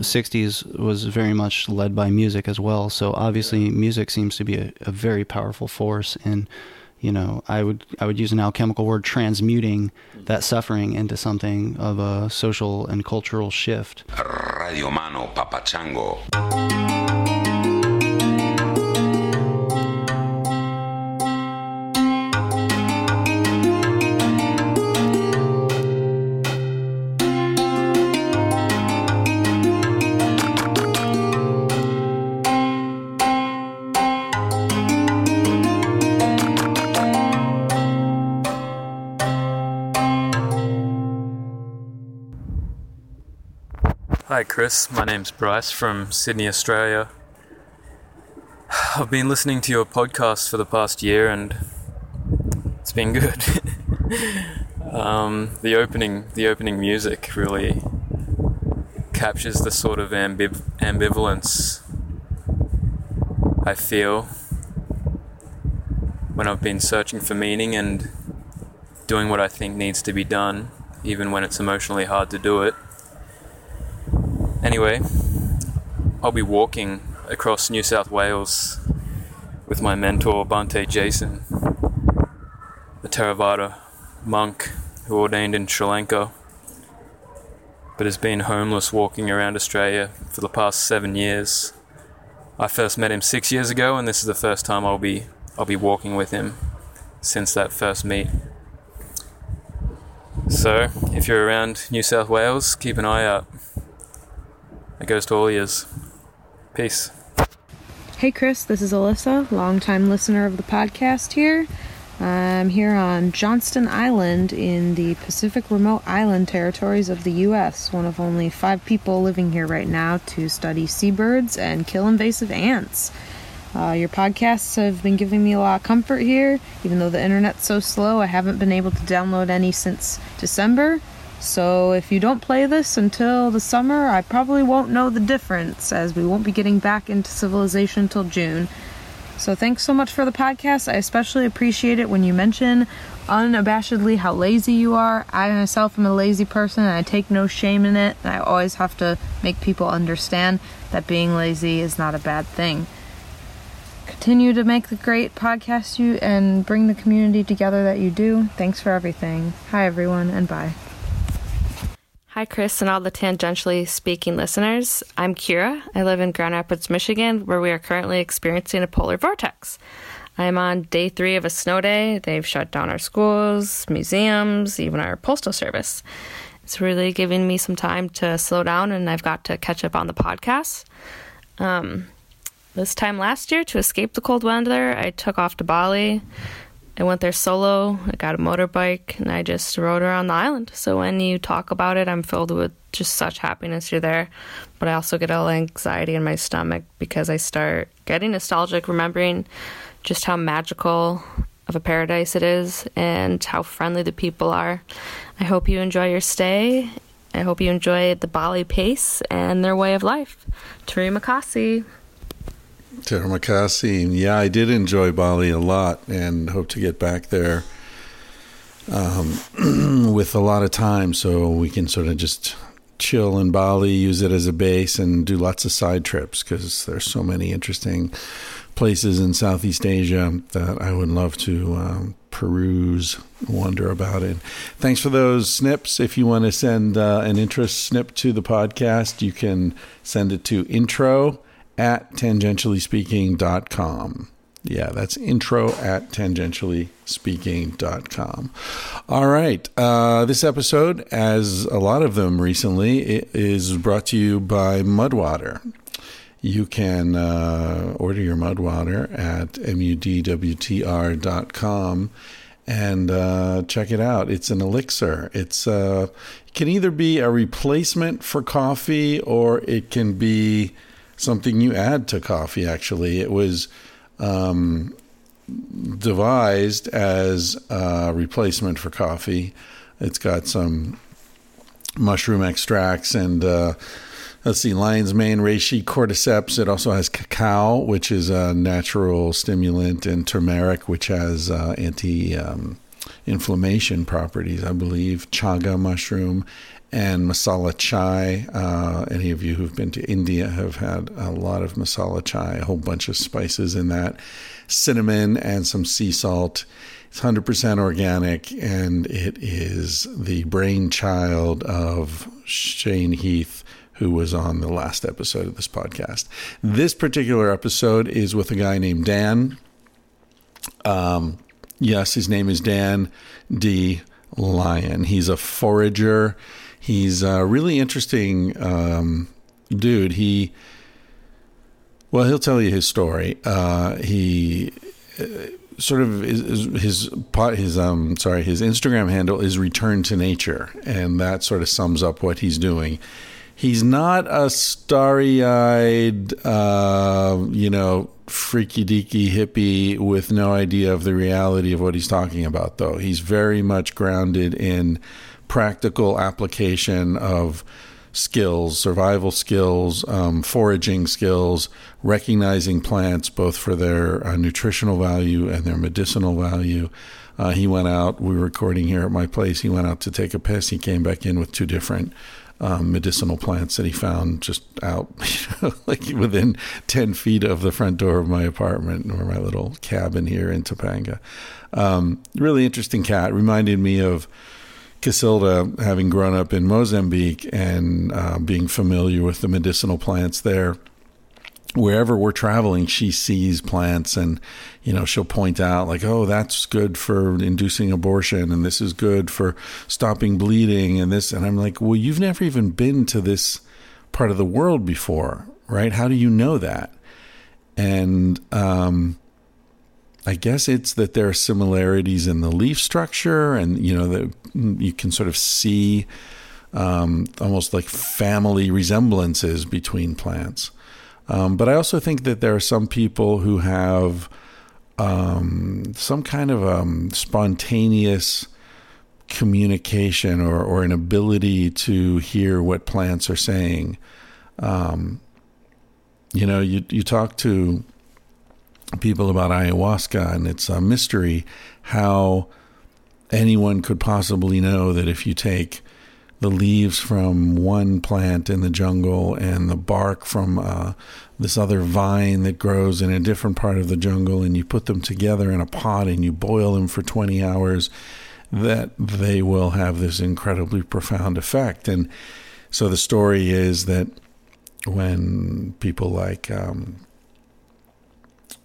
the 60s was very much led by music as well. So obviously music seems to be a very powerful force in, you know, I would use an alchemical word, transmuting that suffering into something of a social and cultural shift. Radio Mano Papachango. Hi Chris, my name's Bryce from Sydney, Australia. I've been listening to your podcast for the past year and it's been good. The opening music really captures the sort of ambivalence I feel when I've been searching for meaning and doing what I think needs to be done, even when it's emotionally hard to do it. Anyway, I'll be walking across New South Wales with my mentor, Bhante Jason, the Theravada monk who ordained in Sri Lanka, but has been homeless walking around Australia for the past 7 years. I first met him 6 years ago, and this is the first time I'll be walking with him since that first meet. So, if you're around New South Wales, keep an eye out. It goes to all ears. Peace. Hey Chris, this is Alyssa, longtime listener of the podcast here. I'm here on Johnston Island in the Pacific Remote Island territories of the U.S., one of only 5 people living here right now to study seabirds and kill invasive ants. Your podcasts have been giving me a lot of comfort here. Even though the internet's so slow, I haven't been able to download any since December. So if you don't play this until the summer, I probably won't know the difference, as we won't be getting back into civilization until June. So thanks so much for the podcast. I especially appreciate it when you mention unabashedly how lazy you are. I myself am a lazy person, and I take no shame in it. And I always have to make people understand that being lazy is not a bad thing. Continue to make the great podcast you and bring the community together that you do. Thanks for everything. Hi, everyone, and bye. Hi, Chris and all the tangentially speaking listeners. I'm Kira. I live in Grand Rapids, Michigan, where we are currently experiencing a polar vortex. I'm on day 3 of a snow day. They've shut down our schools, museums, even our postal service. It's really giving me some time to slow down, and I've got to catch up on the podcast. This time last year, to escape the cold weather, I took off to Bali. I went there solo, I got a motorbike, and I just rode around the island. So when you talk about it, I'm filled with just such happiness you're there. But I also get a little anxiety in my stomach because I start getting nostalgic, remembering just how magical of a paradise it is and how friendly the people are. I hope you enjoy your stay. I hope you enjoy the Bali pace and their way of life. Terima kasih. Termakasi. Yeah, I did enjoy Bali a lot and hope to get back there with a lot of time, so we can sort of just chill in Bali, use it as a base, and do lots of side trips, because there's so many interesting places in Southeast Asia that I would love to peruse, wonder about it. Thanks for those snips. If you want to send an interest snip to the podcast, you can send it to intro@tangentiallyspeaking.com. Yeah, that's intro@tangentiallyspeaking.com. All right. This episode, as a lot of them recently, it is brought to you by Mudwater. You can order your Mudwater at mudwtr.com and check it out. It's an elixir. It can either be a replacement for coffee, or it can be something you add to coffee, actually. It was devised as a replacement for coffee. It's got some mushroom extracts and, lion's mane, reishi, cordyceps. It also has cacao, which is a natural stimulant, and turmeric, which has anti-inflammation properties, I believe, chaga mushroom, and masala chai. Any of you who've been to India have had a lot of masala chai, a whole bunch of spices in that, cinnamon and some sea salt. It's 100% organic, and it is the brainchild of Shane Heath, who was on the last episode of this podcast. This particular episode is with a guy named Dan. Yes, his name is Dan D. Lyon. He's a forager. He's a really interesting dude. He'll tell you his story. His Instagram handle is Return to Nature, and that sort of sums up what he's doing. He's not a starry-eyed, freaky-deaky hippie with no idea of the reality of what he's talking about, though. He's very much grounded in practical application of skills, survival skills, foraging skills, recognizing plants both for their nutritional value and their medicinal value. He went out, we were recording here at my place, he went out to take a piss, he came back in with two different medicinal plants that he found just out, within 10 feet of the front door of my apartment or my little cabin here in Topanga. Really interesting cat. Reminded me of Casilda, having grown up in Mozambique and being familiar with the medicinal plants there. Wherever we're traveling, she sees plants and, she'll point out like, oh, that's good for inducing abortion and this is good for stopping bleeding and this. And I'm like, well, you've never even been to this part of the world before, right? How do you know that? And I guess it's that there are similarities in the leaf structure and, that you can sort of see almost like family resemblances between plants. But I also think that there are some people who have some kind of spontaneous communication or an ability to hear what plants are saying. You talk to people about ayahuasca, and it's a mystery how anyone could possibly know that if you take the leaves from one plant in the jungle and the bark from this other vine that grows in a different part of the jungle, and you put them together in a pot and you boil them for 20 hours, that they will have this incredibly profound effect. And so the story is that when people like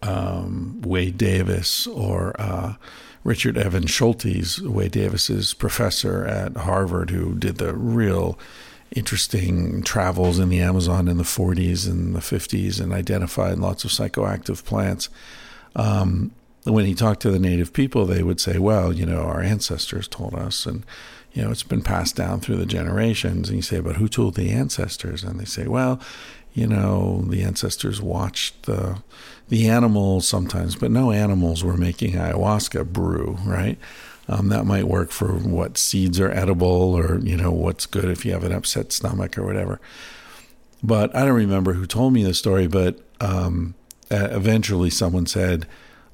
Wade Davis or Richard Evan Schultes, Wade Davis's professor at Harvard, who did the real interesting travels in the Amazon in the 40s and the 50s and identified lots of psychoactive plants. When he talked to the native people, they would say, well, our ancestors told us and, it's been passed down through the generations. And you say, but who told the ancestors? And they say, well, the ancestors watched the animals sometimes, but no animals were making ayahuasca brew, right? That might work for what seeds are edible or, what's good if you have an upset stomach or whatever. But I don't remember who told me the story, but eventually someone said,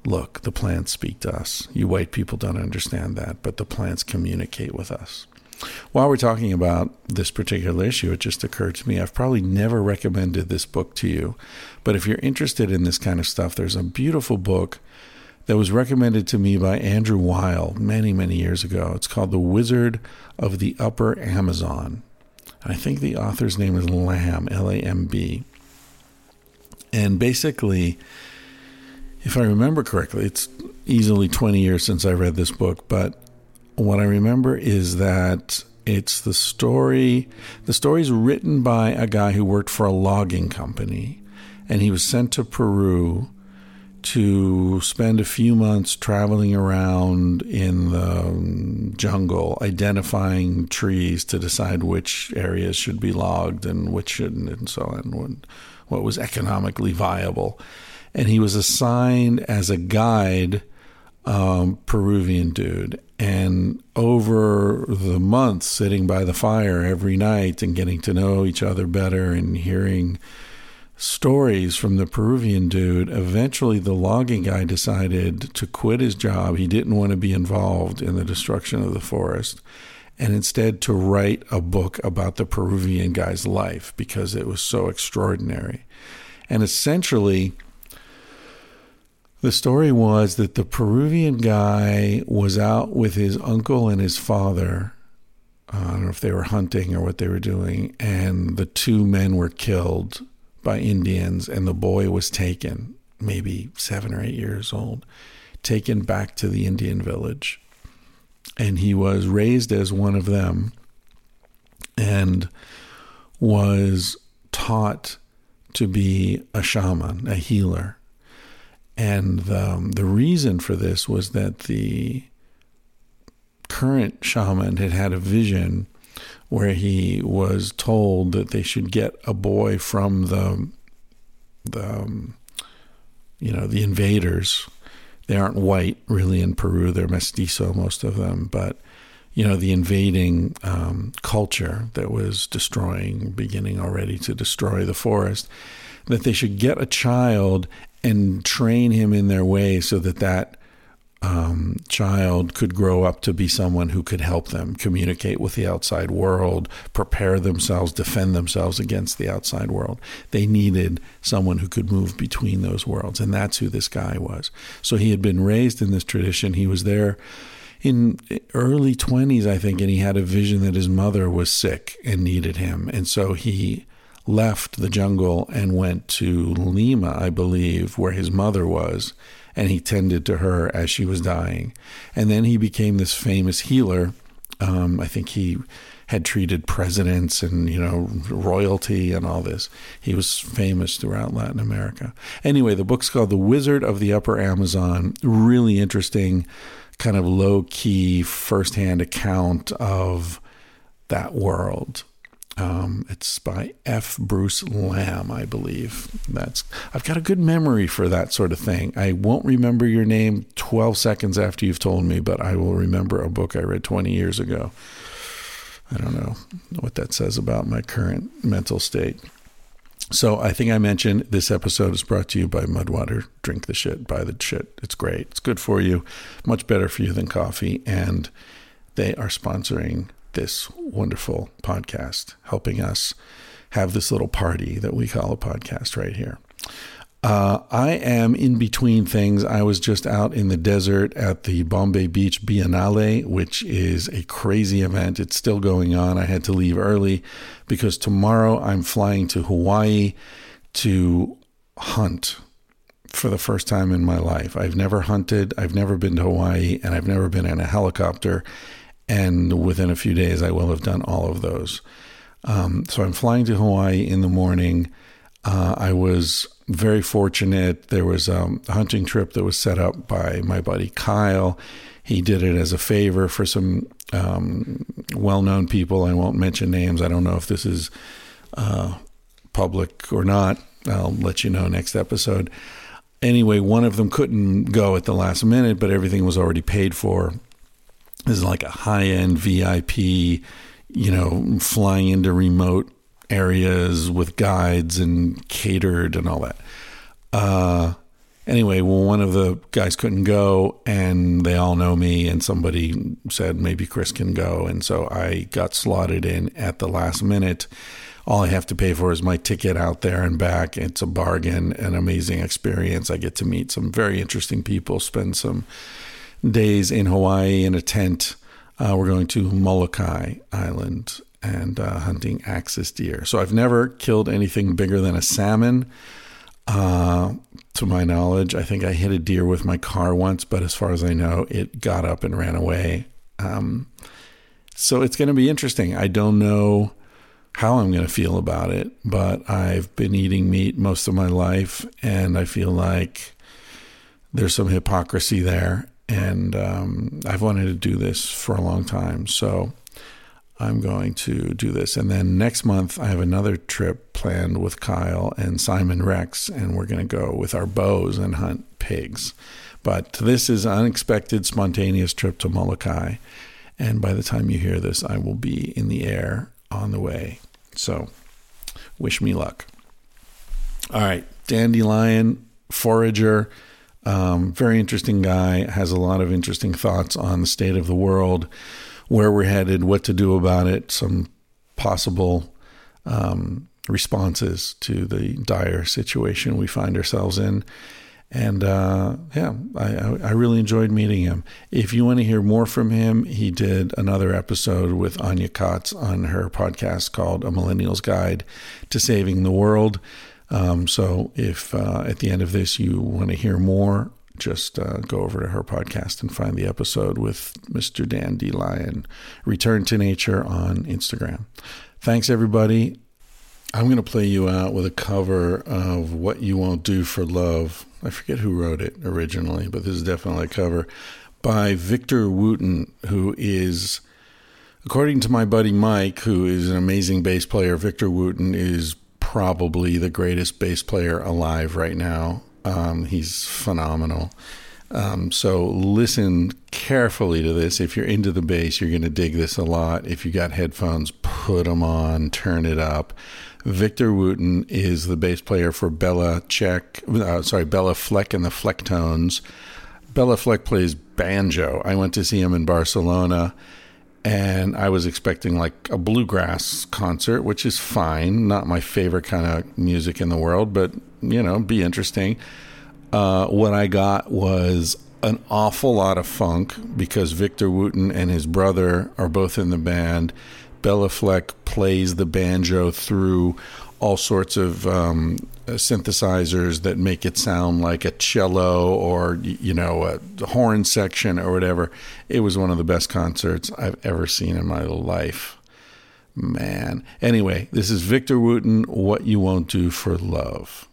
look, the plants speak to us. You white people don't understand that, but the plants communicate with us. While we're talking about this particular issue, it just occurred to me, I've probably never recommended this book to you, but if you're interested in this kind of stuff, there's a beautiful book that was recommended to me by Andrew Weil many, many years ago. It's called The Wizard of the Upper Amazon. I think the author's name is Lamb, L-A-M-B. And basically, if I remember correctly, it's easily 20 years since I read this book, but what I remember is that it's the story's written by a guy who worked for a logging company, and he was sent to Peru to spend a few months traveling around in the jungle, identifying trees to decide which areas should be logged and which shouldn't, and so on, what was economically viable. And he was assigned as a guide, Peruvian dude. And over the months, sitting by the fire every night and getting to know each other better and hearing stories from the Peruvian dude, eventually the logging guy decided to quit his job. He didn't want to be involved in the destruction of the forest. and instead to write a book about the Peruvian guy's life because it was so extraordinary. And essentially, the story was that the Peruvian guy was out with his uncle and his father. I don't know if they were hunting or what they were doing, and the two men were killed by Indians, and the boy was taken, maybe 7 or 8 years old, taken back to the Indian village. And he was raised as one of them and was taught to be a shaman, a healer. And the reason for this was that the current shaman had had a vision where he was told that they should get a boy from the invaders. They aren't white really in Peru. They're mestizo, most of them. But, you know, the invading culture that was beginning already to destroy the forest, that they should get a child and train him in their way so that child could grow up to be someone who could help them communicate with the outside world, prepare themselves, defend themselves against the outside world. They needed someone who could move between those worlds, and that's who this guy was. So he had been raised in this tradition. He was there in early 20s, I think, and he had a vision that his mother was sick and needed him. And so he left the jungle and went to Lima, I believe, where his mother was, and he tended to her as she was dying. And then he became this famous healer. I think he had treated presidents and, royalty and all this. He was famous throughout Latin America. Anyway, the book's called The Wizard of the Upper Amazon. Really interesting, kind of low-key, firsthand account of that world. It's by F. Bruce Lamb, I believe. I've got a good memory for that sort of thing. I won't remember your name 12 seconds after you've told me, but I will remember a book I read 20 years ago. I don't know what that says about my current mental state. So I think I mentioned this episode is brought to you by Mudwater. Drink the shit, buy the shit. It's great. It's good for you. Much better for you than coffee. And they are sponsoring this wonderful podcast, helping us have this little party that we call a podcast right here. I am in between things. I was just out in the desert at the Bombay Beach Biennale, which is a crazy event. It's still going on. I had to leave early because tomorrow I'm flying to Hawaii to hunt for the first time in my life. I've never hunted. I've never been to Hawaii, and I've never been in a helicopter. And within a few days, I will have done all of those. So I'm flying to Hawaii in the morning. I was very fortunate. There was a hunting trip that was set up by my buddy Kyle. He did it as a favor for some well-known people. I won't mention names. I don't know if this is public or not. I'll let you know next episode. Anyway, one of them couldn't go at the last minute, but everything was already paid for. This is like a high-end VIP, flying into remote areas with guides and catered and all that. Anyway, one of the guys couldn't go, and they all know me, and somebody said maybe Chris can go. And so I got slotted in at the last minute. All I have to pay for is my ticket out there and back. It's a bargain, an amazing experience. I get to meet some very interesting people, spend some days in Hawaii in a tent. We're going to Molokai Island and hunting axis deer. So I've never killed anything bigger than a salmon, to my knowledge. I think I hit a deer with my car once, but as far as I know, it got up and ran away. So it's going to be interesting. I don't know how I'm going to feel about it, but I've been eating meat most of my life, and I feel like there's some hypocrisy there. And I've wanted to do this for a long time, so I'm going to do this. And then next month, I have another trip planned with Kyle and Simon Rex, and we're going to go with our bows and hunt pigs. But this is unexpected, spontaneous trip to Molokai. And by the time you hear this, I will be in the air on the way. So wish me luck. All right, Dandelion, forager. Very interesting guy, has a lot of interesting thoughts on the state of the world, where we're headed, what to do about it, some possible responses to the dire situation we find ourselves in. And I really enjoyed meeting him. If you want to hear more from him, he did another episode with Anya Katz on her podcast called A Millennial's Guide to Saving the World. So if at the end of this you want to hear more, just go over to her podcast and find the episode with Mr. Dan DeLay and Return to Nature on Instagram. Thanks, everybody. I'm going to play you out with a cover of What You Won't Do for Love. I forget who wrote it originally, but this is definitely a cover by Victor Wooten, who is, according to my buddy Mike, who is an amazing bass player, Victor Wooten is probably the greatest bass player alive right now. He's phenomenal. So listen carefully to this. If you're into the bass, you're going to dig this a lot. If you got headphones, put them on, turn it up. Victor Wooten is the bass player for Bella Fleck and the Flecktones. Bella Fleck plays banjo. I went to see him in Barcelona, and I was expecting like a bluegrass concert, which is fine. Not my favorite kind of music in the world, but, you know, be interesting. What I got was an awful lot of funk because Victor Wooten and his brother are both in the band. Bella Fleck plays the banjo through all sorts of synthesizers that make it sound like a cello or, you know, a horn section or whatever. It was one of the best concerts I've ever seen in my life. Man. Anyway, this is Victor Wooten, What You Won't Do for Love.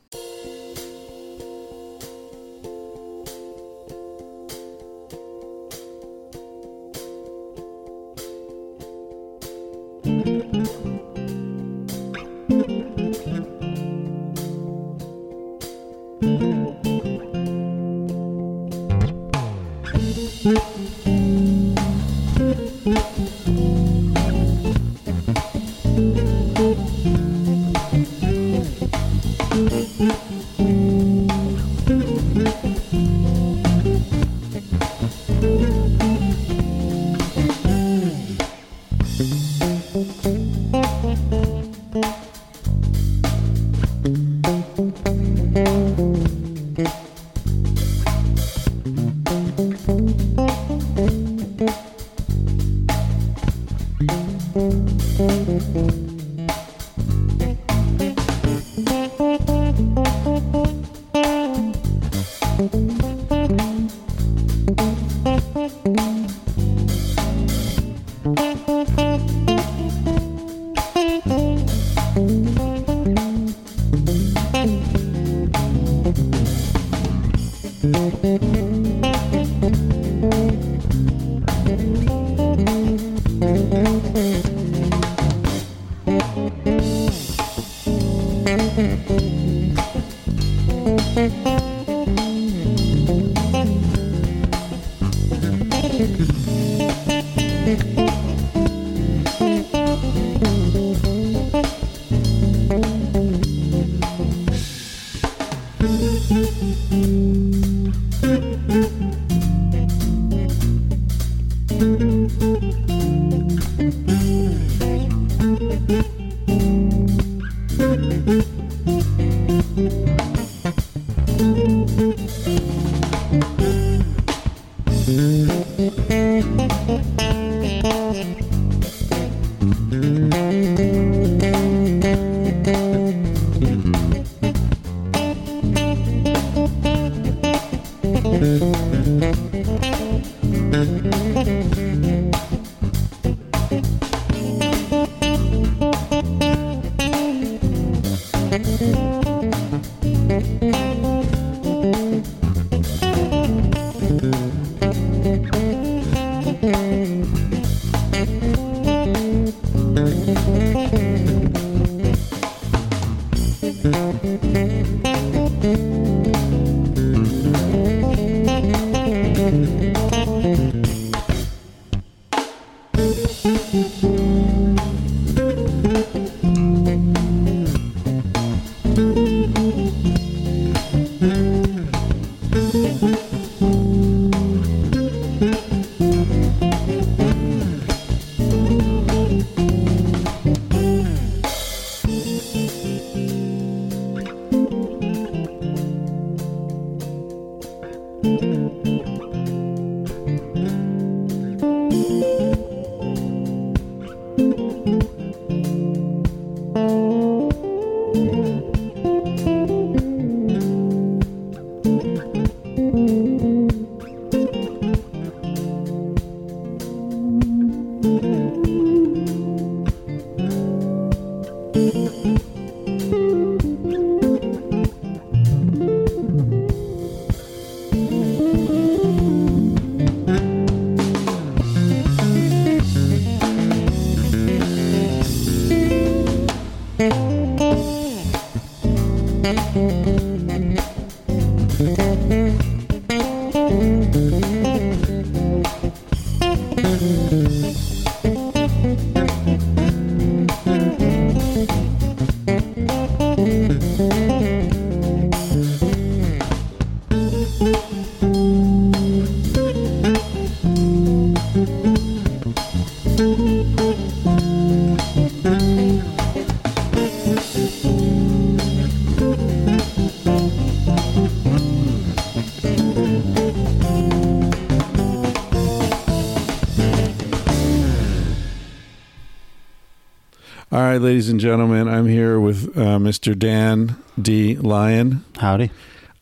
All right, ladies and gentlemen, I'm here with Mr. Dan D. Lyon. Howdy.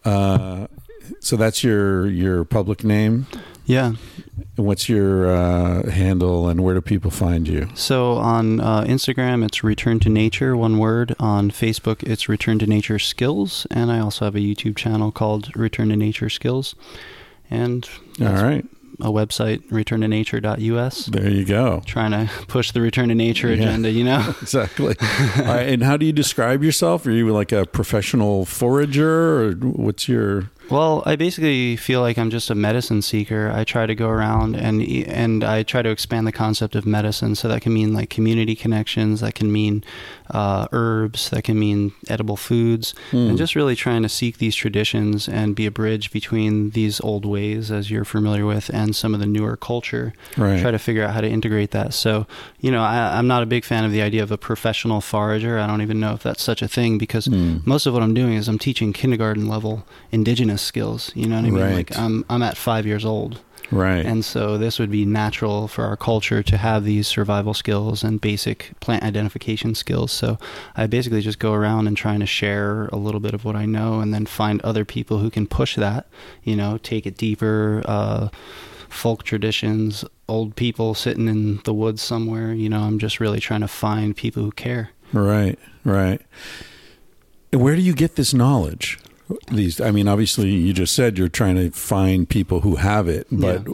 So that's your public name? Yeah. And what's your handle, and where do people find you? So on Instagram, it's Return to Nature, one word. On Facebook, it's Return to Nature Skills. And I also have a YouTube channel called Return to Nature Skills. And that's all right. A website, returntonature.us. There you go. Trying to push the return to nature agenda, you know? Exactly. All right, and how do you describe yourself? Are you like a professional forager, or what's your... Well, I basically feel like I'm just a medicine seeker. I try to go around and I try to expand the concept of medicine. So that can mean like community connections, that can mean herbs, that can mean edible foods, and just really trying to seek these traditions and be a bridge between these old ways, as you're familiar with, and some of the newer culture. Right. Try to figure out how to integrate that. So, you know, I'm not a big fan of the idea of a professional forager. I don't even know if that's such a thing, because most of what I'm doing is I'm teaching kindergarten level indigenous skills, you know what I mean? Right. Like I'm at 5 years old. Right. And so this would be natural for our culture to have these survival skills and basic plant identification skills. So I basically just go around and trying to share a little bit of what I know, and then find other people who can push that, you know, take it deeper, folk traditions, old people sitting in the woods somewhere, you know, I'm just really trying to find people who care. Right. Right. And where do you get this knowledge? These, I mean, obviously, you just said you're trying to find people who have it, but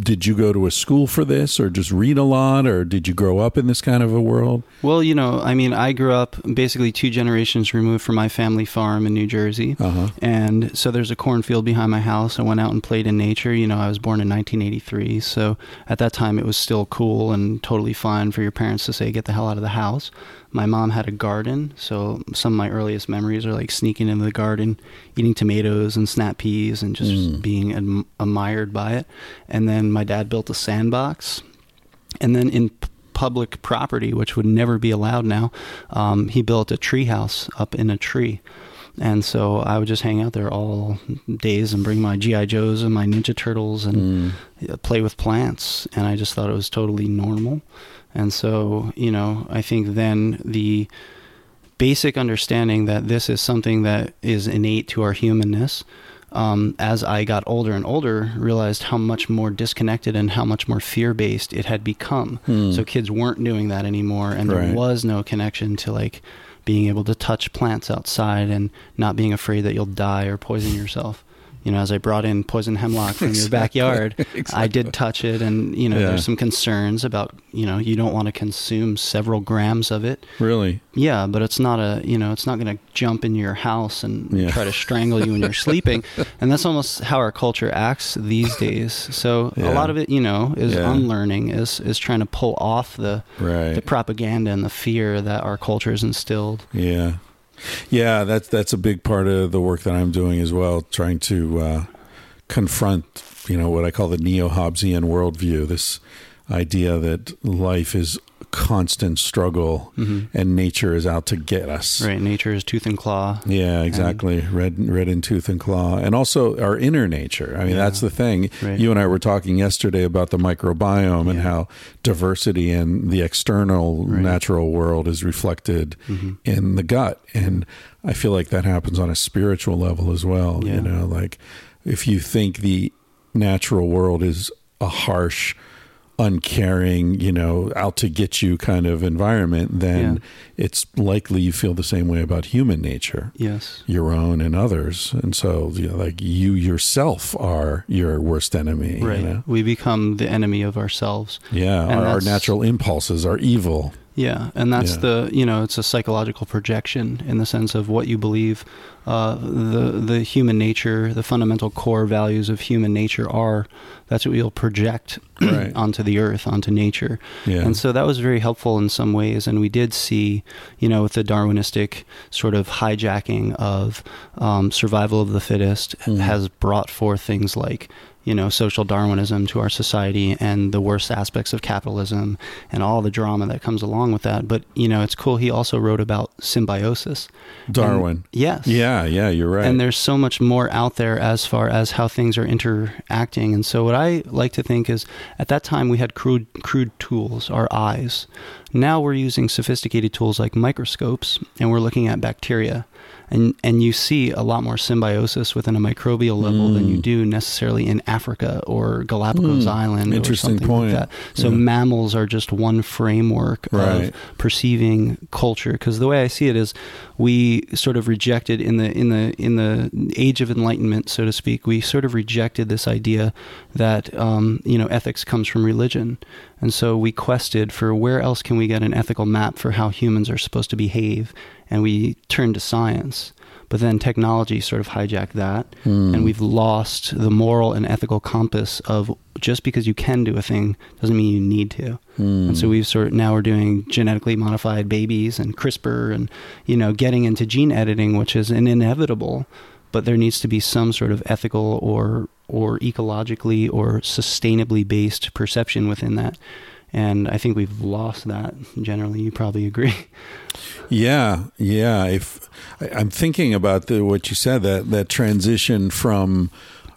did you go to a school for this, or just read a lot, or did you grow up in this kind of a world? Well, you know, I mean, I grew up basically 2 generations removed from my family farm in New Jersey, and so there's a cornfield behind my house. I went out and played in nature. You know, I was born in 1983, so at that time, it was still cool and totally fine for your parents to say, get the hell out of the house. My mom had a garden, so some of my earliest memories are like sneaking into the garden, eating tomatoes and snap peas, and just being admired by it. And then my dad built a sandbox. And then in public property, which would never be allowed now, he built a tree house up in a tree. And so I would just hang out there all days and bring my G.I. Joes and my Ninja Turtles and play with plants. And I just thought it was totally normal. And so, you know, I think then the basic understanding that this is something that is innate to our humanness, as I got older and older, realized how much more disconnected and how much more fear-based it had become. So kids weren't doing that anymore, and there was no connection to, like, being able to touch plants outside and not being afraid that you'll die or poison yourself. You know, as I brought in poison hemlock from your backyard, I did touch it. And, you know, there's some concerns about, you know, you don't want to consume several grams of it. Really? Yeah. But it's not a, you know, it's not going to jump in your house and try to strangle you when you're sleeping. And that's almost how our culture acts these days. So a lot of it, you know, is unlearning, is trying to pull off the propaganda and the fear that our culture has instilled. Yeah. Yeah, that's a big part of the work that I'm doing as well, trying to confront, you know, what I call the neo-Hobbesian worldview, this idea that life is constant struggle and nature is out to get us. Right, nature is tooth and claw. Yeah, exactly. Red in tooth and claw. And also our inner nature. I mean, that's the thing. Right. You and I were talking yesterday about the microbiome and how diversity in the external natural world is reflected in the gut. And I feel like that happens on a spiritual level as well. Yeah. You know, like if you think the natural world is a harsh, uncaring, you know, out to get you kind of environment, then it's likely you feel the same way about human nature. Yes. Your own and others. And so, you know, like you yourself are your worst enemy. Right. You know? We become the enemy of ourselves. Yeah. Our natural impulses are evil. Yeah, and that's the, you know, it's a psychological projection in the sense of what you believe the human nature, the fundamental core values of human nature are. That's what you'll project onto the earth, onto nature. Yeah. And so that was very helpful in some ways. And we did see, you know, with the Darwinistic sort of hijacking of survival of the fittest has brought forth things like, you know, social Darwinism to our society and the worst aspects of capitalism and all the drama that comes along with that. But, you know, it's cool. He also wrote about symbiosis. Darwin. And, yes. Yeah, you're right. And there's so much more out there as far as how things are interacting. And so what I like to think is at that time we had crude tools, our eyes. Now we're using sophisticated tools like microscopes and we're looking at bacteria. And you see a lot more symbiosis within a microbial level than you do necessarily in Africa or Galapagos Island or something like that. So mammals are just one framework of perceiving culture. Because the way I see it is, we sort of rejected in the age of enlightenment, so to speak. We sort of rejected this idea that you know, ethics comes from religion. And so we quested for where else can we get an ethical map for how humans are supposed to behave, and we turned to science. But then technology sort of hijacked that, and we've lost the moral and ethical compass of just because you can do a thing doesn't mean you need to. And so we've now we're doing genetically modified babies and CRISPR and, you know, getting into gene editing, which is an inevitable, but there needs to be some sort of ethical or ecologically or sustainably based perception within that. And I think we've lost that generally. You probably agree. Yeah. If I'm thinking about what you said, that transition from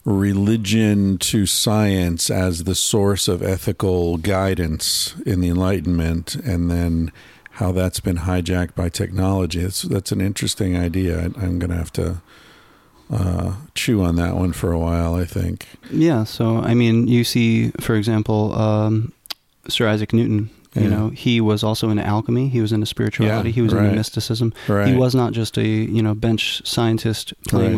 religion to science as the source of ethical guidance in the Enlightenment, and then how that's been hijacked by technology. That's an interesting idea. I'm going to have to chew on that one for a while, I think. Yeah. So, I mean, you see, for example, Sir Isaac Newton, you know, he was also into alchemy. He was into spirituality. He was into mysticism. He was not just a, you know, bench scientist playing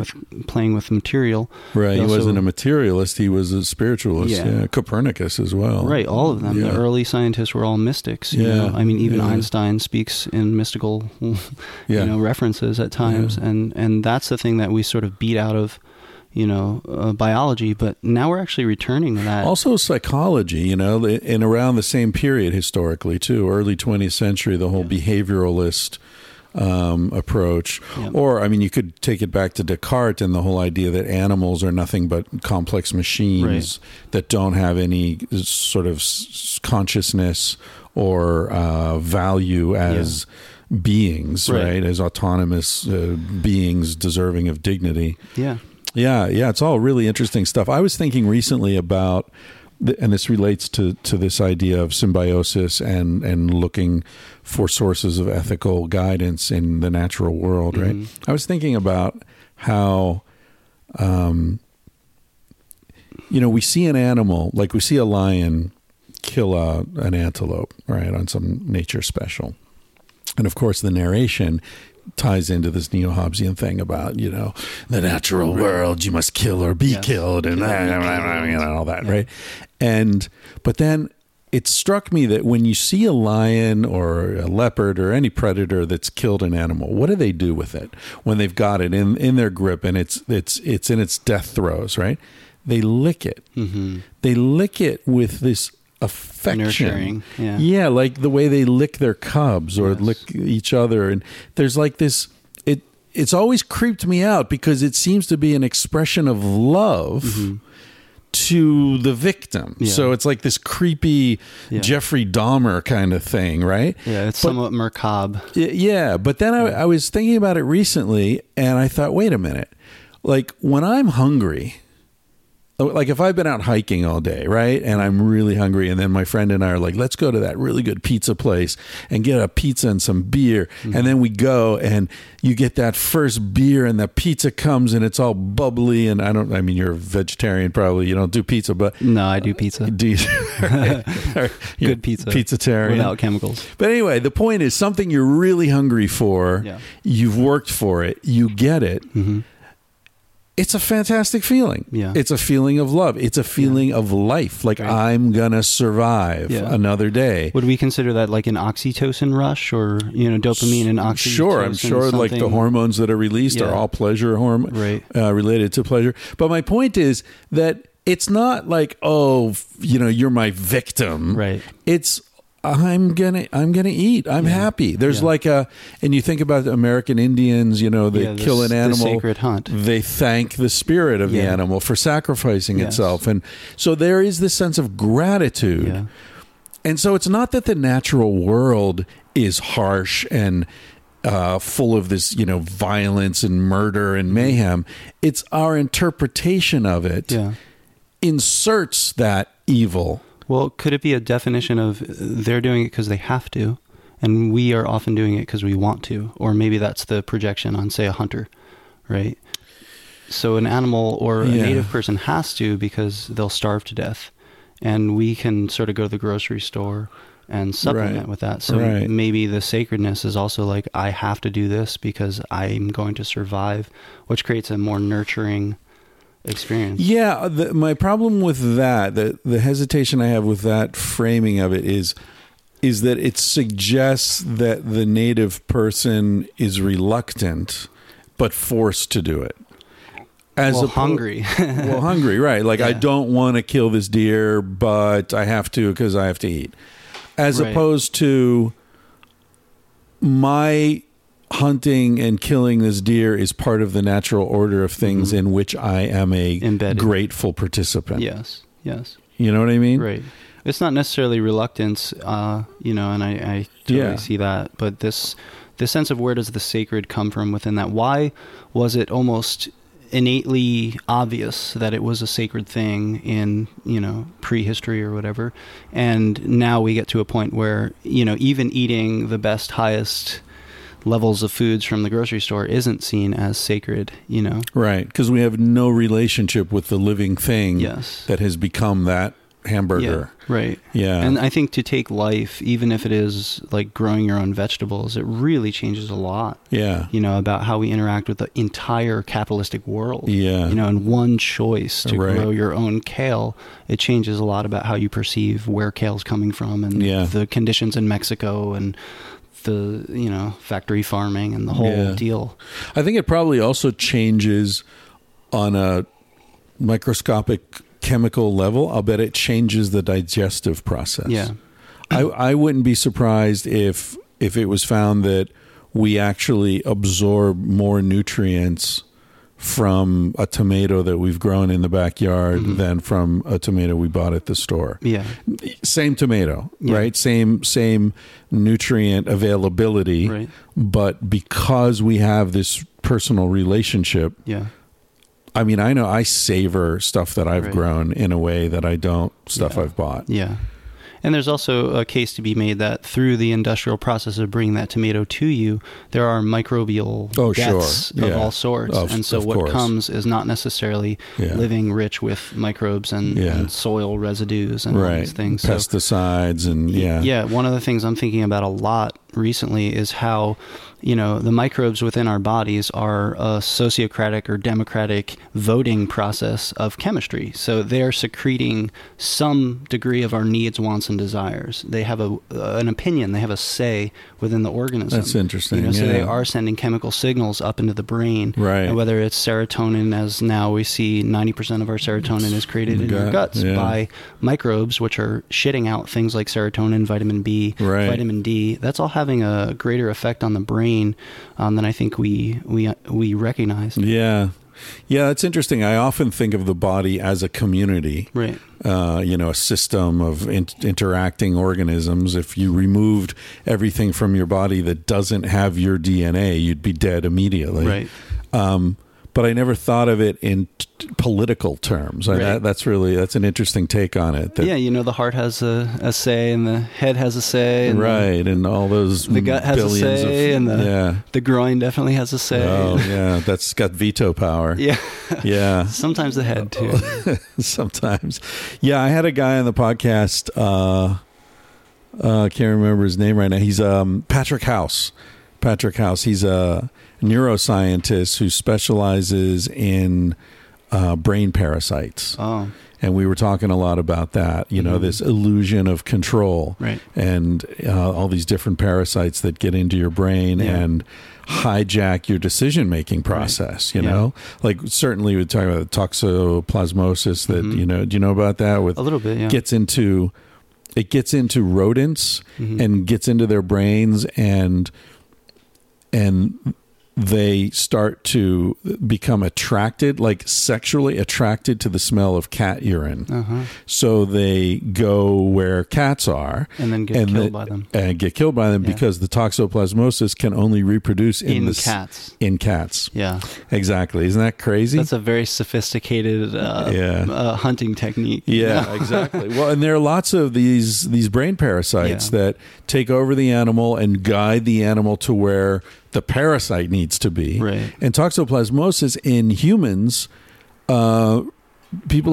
with material. Right. He wasn't a materialist. He was a spiritualist. Yeah. Copernicus as well. Right. All of them. Yeah. The early scientists were all mystics. You know? I mean, even Einstein speaks in mystical, you know, references at times. Yeah. And that's the thing that we sort of beat out of, you know, biology, but now we're actually returning to that. Also psychology, you know, and around the same period historically too, early 20th century, the whole behavioralist approach. Yeah. Or, I mean, you could take it back to Descartes and the whole idea that animals are nothing but complex machines that don't have any sort of consciousness or value as beings, as autonomous beings deserving of dignity. Yeah, it's all really interesting stuff. I was thinking recently about, and this relates to this idea of symbiosis and looking for sources of ethical guidance in the natural world, right? I was thinking about how, you know, we see an animal, like we see a lion kill an antelope, right, on some nature special. And, of course, the narration ties into this neo-Hobbesian thing about, you know, the natural world, you must kill or be killed and all that, right? And, but then it struck me that when you see a lion or a leopard or any predator that's killed an animal, what do they do with it when they've got it in their grip and it's in its death throes, right? They lick it. Mm-hmm. They lick it with this affection. Yeah, like the way they lick their cubs or lick each other. And there's like this, it's always creeped me out because it seems to be an expression of love to the victim. Yeah. So it's like this creepy Jeffrey Dahmer kind of thing, right? Yeah, it's somewhat macabre. Yeah, but then I was thinking about it recently and I thought, wait a minute, like when I'm hungry... Like if I've been out hiking all day, right? And I'm really hungry. And then my friend and I are like, let's go to that really good pizza place and get a pizza and some beer. Mm-hmm. And then we go and you get that first beer and the pizza comes and it's all bubbly. And I mean, you're a vegetarian probably. You don't do pizza, but. No, I do pizza. Do you? Right. Good pizza. Pizzatarian. Without chemicals. But anyway, the point is something you're really hungry for. Yeah. You've worked for it. You get it. Mm-hmm. it's a fantastic feeling. Yeah. It's a feeling of love. It's a feeling of life. Like, I'm going to survive another day. Would we consider that like an oxytocin rush, or, you know, dopamine and oxytocin? Sure. I'm sure something. Like the hormones that are released are all pleasure hormones related to pleasure. But my point is that it's not like, oh, you know, you're my victim. Right. It's I'm gonna eat. I'm happy. There's like a, and you think about the American Indians, you know, they kill an animal. The sacred hunt. They thank the spirit of the animal for sacrificing itself. And so there is this sense of gratitude. Yeah. And so it's not that the natural world is harsh and full of this, you know, violence and murder and mayhem. It's our interpretation of it inserts that evil. Well, could it be a definition of they're doing it because they have to, and we are often doing it because we want to? Or maybe that's the projection on, say, a hunter, right? So an animal or a native person has to because they'll starve to death, and we can sort of go to the grocery store and supplement with that. So maybe the sacredness is also like, I have to do this because I'm going to survive, which creates a more nurturing experience. Yeah. My problem with that, the hesitation I have with that framing of it is that it suggests that the native person is reluctant, but forced to do it. Hungry. Hungry, right. Like, I don't want to kill this deer, but I have to because I have to eat. As opposed to my hunting and killing this deer is part of the natural order of things in which I am a grateful participant. Yes. You know what I mean? Right. It's not necessarily reluctance, you know, and I totally see that. But this sense of where does the sacred come from within that? Why was it almost innately obvious that it was a sacred thing in, you know, prehistory or whatever? And now we get to a point where, you know, even eating the best, highest levels of foods from the grocery store isn't seen as sacred, you know? Right. Because we have no relationship with the living thing that has become that hamburger. Yeah, right. Yeah. And I think to take life, even if it is like growing your own vegetables, it really changes a lot. Yeah. You know, about how we interact with the entire capitalistic world. Yeah. You know, and one choice to grow your own kale, it changes a lot about how you perceive where kale's coming from and the conditions in Mexico and the, you know, factory farming and the whole deal. I think it probably also changes on a microscopic chemical level. I'll bet it changes the digestive process. Yeah. I wouldn't be surprised if it was found that we actually absorb more nutrients from a tomato that we've grown in the backyard than from a tomato we bought at the store. Yeah. Same tomato, right? Same nutrient availability, but because we have this personal relationship, I mean, I know I savor stuff that I've grown in a way that I don't stuff I've bought. Yeah. And there's also a case to be made that through the industrial process of bringing that tomato to you, there are microbial deaths of all sorts. And so what comes is not necessarily living rich with microbes and soil residues and all these things. Pesticides and Yeah. One of the things I'm thinking about a lot recently is how, you know, the microbes within our bodies are a sociocratic or democratic voting process of chemistry. So they're secreting some degree of our needs, wants, and desires. They have an opinion. They have a say within the organism. That's interesting. You know, so they are sending chemical signals up into the brain. Right. And whether it's serotonin, as now we see 90% of our serotonin is created in your guts by microbes, which are shitting out things like serotonin, vitamin B, vitamin D. That's all having a greater effect on the brain than I think we recognize. Yeah, it's interesting. I often think of the body as a community, right? You know, a system of interacting organisms. If you removed everything from your body that doesn't have your DNA, you'd be dead immediately, right? But I never thought of it in political terms. Right. That's an interesting take on it. That, you know, the heart has a say and the head has a say. And and all those the gut has a say and the groin definitely has a say. Oh, yeah. That's got veto power. Yeah. Sometimes the head, too. Sometimes. Yeah, I had a guy on the podcast. I can't remember his name right now. He's Patrick House. Patrick House. He's a neuroscientist who specializes in brain parasites. Oh. And we were talking a lot about that, you know, mm-hmm. this illusion of control, right. and all these different parasites that get into your brain yeah. and hijack your decision-making process, right. you yeah. know, like certainly we're talking about toxoplasmosis that, mm-hmm. you know, do you know about that? With a little bit, yeah. It gets into rodents mm-hmm. and gets into their brains and they start to become attracted, like sexually attracted to the smell of cat urine. Uh-huh. So they go where cats are and then get killed by them yeah. because the toxoplasmosis can only reproduce in cats. Yeah, exactly. Isn't that crazy? That's a very sophisticated hunting technique. Yeah, you know? Exactly. Well, and there are lots of these brain parasites yeah. that take over the animal and guide the animal to where the parasite needs to be. Right. And toxoplasmosis in humans, people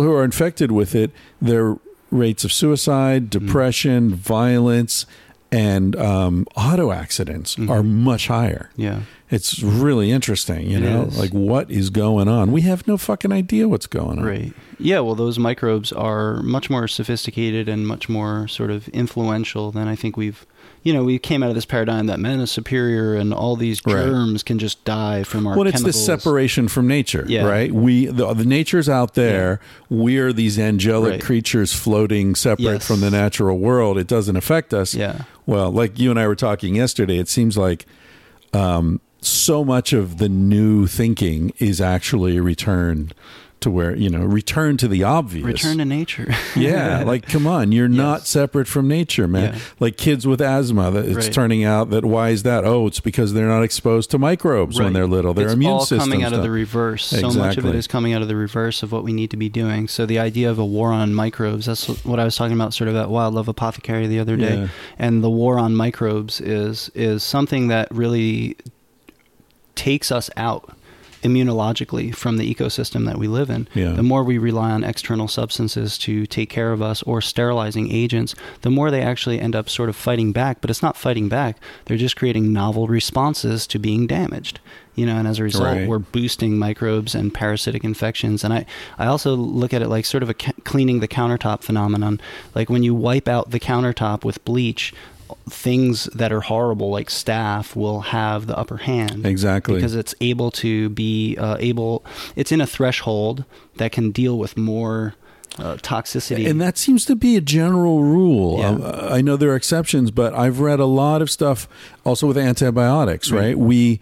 who are infected with it, their rates of suicide, depression, violence, and auto accidents mm-hmm. are much higher. Yeah. It's really interesting, you know, like what is going on? We have no fucking idea what's going on. Right. Yeah, well, those microbes are much more sophisticated and much more sort of influential than I think we've... You know, we came out of this paradigm that man is superior and all these germs right. can just die from our chemicals. Well, it's this separation from nature, yeah. right? The nature's out there. Yeah. We are these angelic right. creatures floating separate yes. from the natural world. It doesn't affect us. Yeah. Well, like you and I were talking yesterday, it seems like so much of the new thinking is actually a return to where, you know, return to the obvious. Return to nature. Yeah. Like, come on. You're yes. not separate from nature, man. Yeah. Like kids with asthma, that it's right. turning out that why is that? Oh, it's because they're not exposed to microbes right. when they're little. Their immune system. It's all coming out of the reverse. Exactly. So much of it is coming out of the reverse of what we need to be doing. So the idea of a war on microbes, that's what I was talking about, sort of at Wild Love Apothecary the other day. Yeah. And the war on microbes is something that really takes us out immunologically from the ecosystem that we live in. Yeah. The more we rely on external substances to take care of us or sterilizing agents, the more they actually end up sort of fighting back, but it's not fighting back. They're just creating novel responses to being damaged. You know, and as a result, right. we're boosting microbes and parasitic infections. And I also look at it like sort of a cleaning the countertop phenomenon. Like when you wipe out the countertop with bleach, things that are horrible like staph will have the upper hand. Exactly. Because it's able to be it's in a threshold that can deal with more toxicity. And that seems to be a general rule. Yeah. I know there are exceptions, but I've read a lot of stuff also with antibiotics, right? Mm-hmm.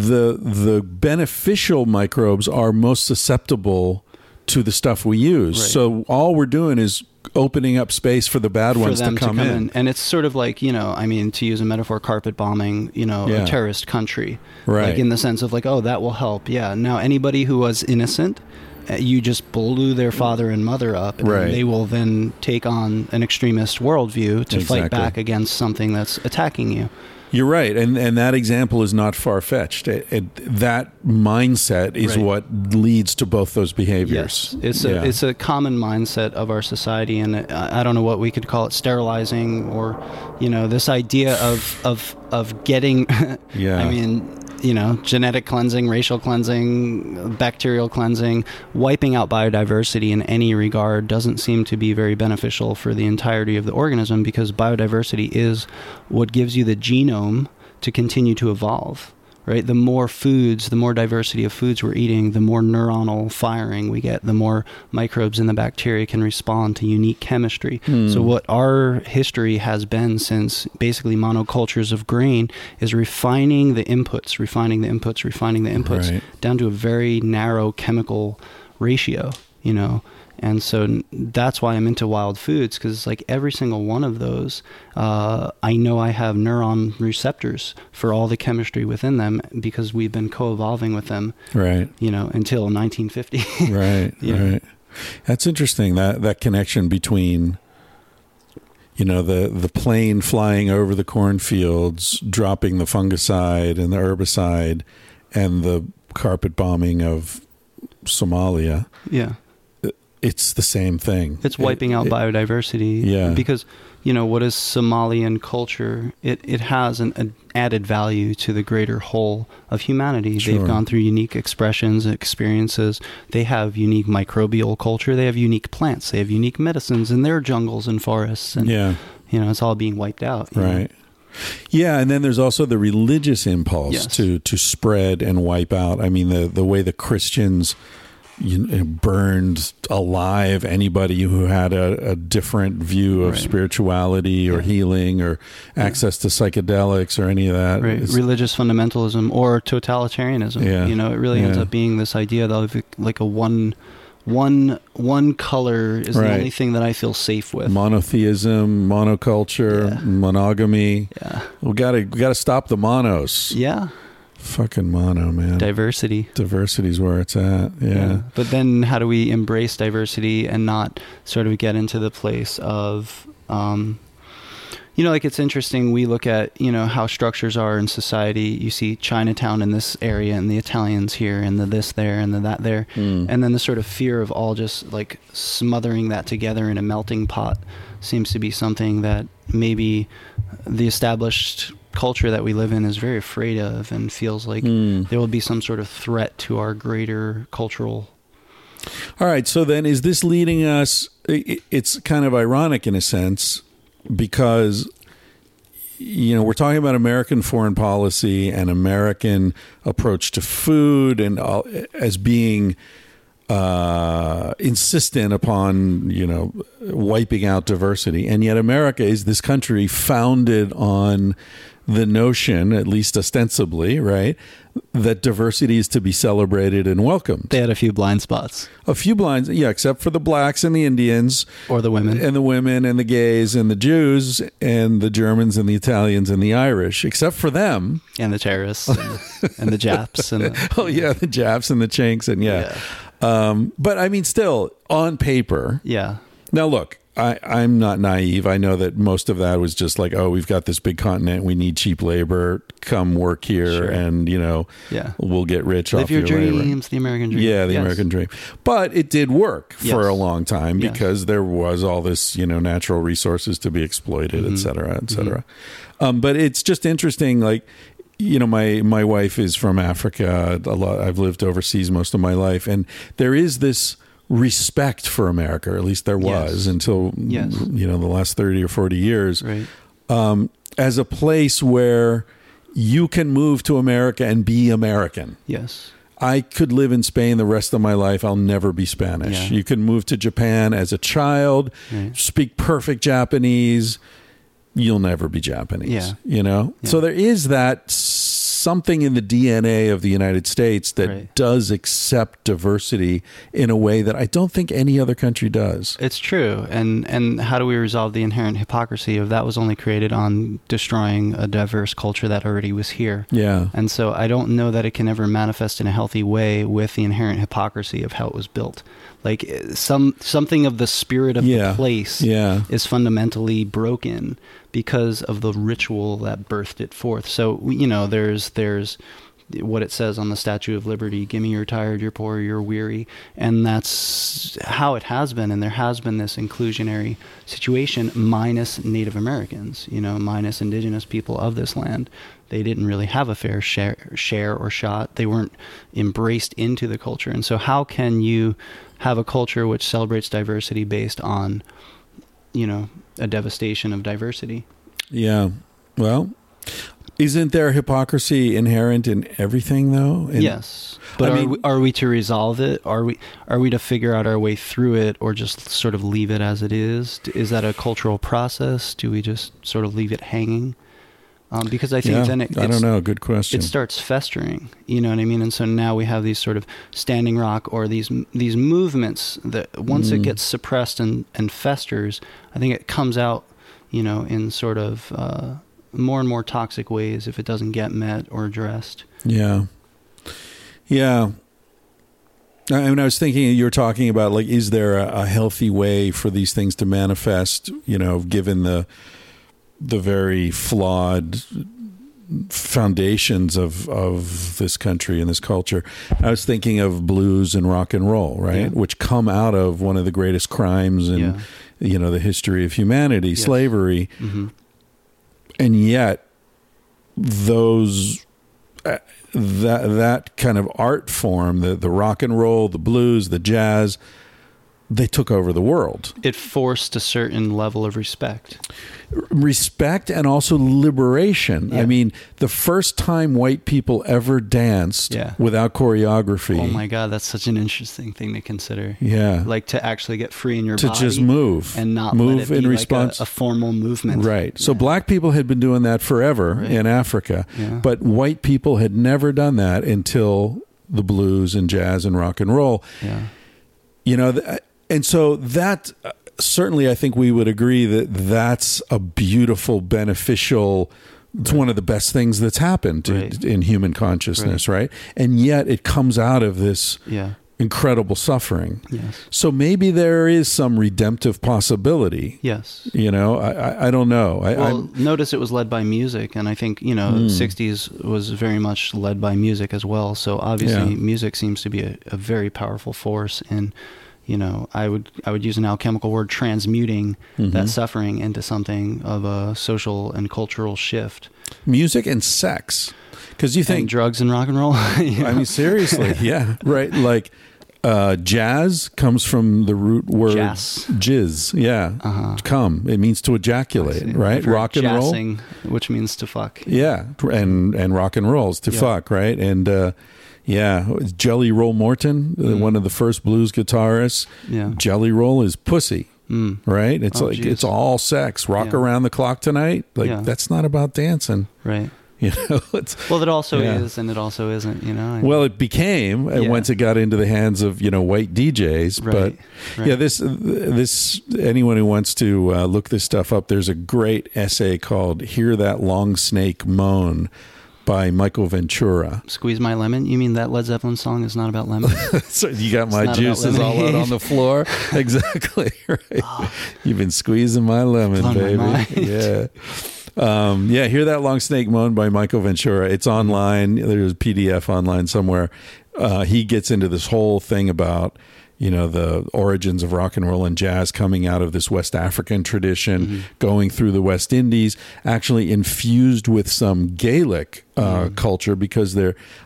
The beneficial microbes are most susceptible to the stuff we use. Right. So all we're doing is opening up space for the bad ones to come in. And it's sort of like, you know, I mean, to use a metaphor, carpet bombing, you know, yeah. a terrorist country. Right. Like in the sense of like, oh, that will help. Yeah. Now, anybody who was innocent, you just blew their father and mother up. And right. they will then take on an extremist worldview to exactly. fight back against something that's attacking you. You're right. And that example is not far-fetched. That mindset is right. what leads to both those behaviors. Yes. It's a common mindset of our society. And I don't know what we could call it, sterilizing or, you know, this idea of getting, yeah. I mean, you know, genetic cleansing, racial cleansing, bacterial cleansing, wiping out biodiversity in any regard doesn't seem to be very beneficial for the entirety of the organism because biodiversity is what gives you the genome to continue to evolve, right? The more foods, the more diversity of foods we're eating, the more neuronal firing we get, the more microbes and the bacteria can respond to unique chemistry. So what our history has been since basically monocultures of grain is refining the inputs right. down to a very narrow chemical ratio, you know? And so that's why I'm into wild foods, because it's like every single one of those, I know I have neuron receptors for all the chemistry within them because we've been co-evolving with them, right? You know, until 1950. Right, yeah. right. That's interesting, that connection between, you know, the plane flying over the cornfields, dropping the fungicide and the herbicide and the carpet bombing of Somalia. Yeah. it's the same thing. It's wiping out biodiversity. Yeah. Because, you know, what is Somalian culture? It has an added value to the greater whole of humanity. Sure. They've gone through unique expressions and experiences. They have unique microbial culture. They have unique plants. They have unique medicines in their jungles and forests. And, yeah. you know, it's all being wiped out. Right. Know? Yeah, and then there's also the religious impulse yes. to spread and wipe out. I mean, the way the Christians burned alive anybody who had a different view of right. spirituality or yeah. healing or access yeah. to psychedelics or any of that. Right. Religious fundamentalism or totalitarianism. Yeah. You know, it really yeah. ends up being this idea that like a one color is right. the only thing that I feel safe with. Monotheism, monoculture, yeah. monogamy. Yeah. We gotta stop the monos. Yeah. Fucking mono, man. Diversity is where it's at. Yeah. yeah. But then how do we embrace diversity and not sort of get into the place of you know, like, it's interesting. We look at, you know, how structures are in society. You see Chinatown in this area and the Italians here and the this there and the that there. Mm. And then the sort of fear of all just like smothering that together in a melting pot seems to be something that maybe the established culture that we live in is very afraid of and feels like there will be some sort of threat to our greater cultural. All right. So then is this leading us? It's kind of ironic in a sense, because, you know, we're talking about American foreign policy and American approach to food and all, as being insistent upon, you know, wiping out diversity. And yet America is this country founded on the notion, at least ostensibly, right, that diversity is to be celebrated and welcomed. They had a few blind spots. Except for the blacks and the Indians. Or the women. And the women and the gays and the Jews and the Germans and the Italians and the Irish, except for them. And the terrorists and the Japs. And the Japs and the Chinks and but I mean, still, on paper. Yeah. Now, look. I'm not naive. I know that most of that was just like, oh, we've got this big continent. We need cheap labor. Come work here sure. and, you know, yeah. we'll get rich off your dreams, labor. The American dream. Yeah, the yes. American dream. But it did work yes. for a long time because yes. there was all this, you know, natural resources to be exploited, mm-hmm. et cetera, et cetera. Mm-hmm. But it's just interesting, like, you know, my wife is from Africa. A lot. I've lived overseas most of my life. And there is this respect for America, or at least there was yes. until yes. you know, the last 30 or 40 years right. As a place where you can move to America and be American. Yes. I could live in Spain the rest of my life. I'll never be Spanish. Yeah. You can move to Japan as a child, right. speak perfect Japanese. You'll never be Japanese, yeah. you know? Yeah. So there is that something in the DNA of the United States that right. does accept diversity in a way that I don't think any other country does. It's true. And how do we resolve the inherent hypocrisy of that was only created on destroying a diverse culture that already was here? Yeah. And so I don't know that it can ever manifest in a healthy way with the inherent hypocrisy of how it was built. Like something of the spirit of yeah. the place yeah. is fundamentally broken because of the ritual that birthed it forth. So, you know, there's what it says on the Statue of Liberty: "Give me, you're tired, you're poor, you're weary." And that's how it has been. And there has been this inclusionary situation minus Native Americans, you know, minus indigenous people of this land. They didn't really have a fair share or shot. They weren't embraced into the culture. And so how can you have a culture which celebrates diversity based on, you know, a devastation of diversity? Yeah. Well, isn't there hypocrisy inherent in everything, though? Yes. But are we to resolve it? Are we to figure out our way through it, or just sort of leave it as it is? Is that a cultural process? Do we just sort of leave it hanging? Because I think then I don't know. Good question. It starts festering, you know what I mean? And so now we have these sort of Standing Rock or these movements that once it gets suppressed and festers, I think it comes out, you know, in sort of more and more toxic ways if it doesn't get met or addressed. Yeah. Yeah. I mean, I was thinking you were talking about, like, is there a healthy way for these things to manifest, you know, given the very flawed foundations of this country and this culture. I was thinking of blues and rock and roll, right? Yeah. Which come out of one of the greatest crimes in, you know, the history of humanity, slavery. Mm-hmm. And yet those, that kind of art form, the rock and roll, the blues, the jazz, they took over the world. It forced a certain level of respect. Respect and also liberation. Yeah. I mean, the first time white people ever danced without choreography. Oh my God, that's such an interesting thing to consider. Yeah. Like to actually get free in your body. To just move. And not move let it be in response. Like a formal movement. Right. So black people had been doing that forever in Africa. Yeah. But white people had never done that until the blues and jazz and rock and roll. Yeah. You know, and so that certainly, I think we would agree that that's a beautiful, beneficial, it's one of the best things that's happened in human consciousness, right? And yet it comes out of this incredible suffering. Yes. So maybe there is some redemptive possibility. Yes. You know, I don't know. Notice it was led by music. And I think, you know, the 60s was very much led by music as well. So obviously music seems to be a very powerful force in... You know, I would use an alchemical word, transmuting that suffering into something of a social and cultural shift. Music and sex, because you think and drugs and rock and roll. I mean, seriously, right. Like jazz comes from the root word jizz. Yeah, come. It means to ejaculate, right? Rock and jazzing, roll, which means to fuck. Yeah, and rock and roll is to fuck, right? And Jelly Roll Morton, one of the first blues guitarists. Yeah. Jelly Roll is pussy, right? It's it's all sex. Rock around the clock tonight. Like that's not about dancing, right? You know, it also is, and it also isn't. You know, it became once it got into the hands of white DJs. Right. But this anyone who wants to look this stuff up, there's a great essay called "Hear That Long Snake Moan." By Michael Ventura. Squeeze My Lemon? You mean that Led Zeppelin song is not about lemon? So you got my juices all out on the floor? Exactly. Right. Oh. You've been squeezing my lemon, baby. My Hear That Long Snake Moan by Michael Ventura. It's online. There's a PDF online somewhere. He gets into this whole thing about, the origins of rock and roll and jazz coming out of this West African tradition, going through the West Indies, actually infused with some Gaelic culture, because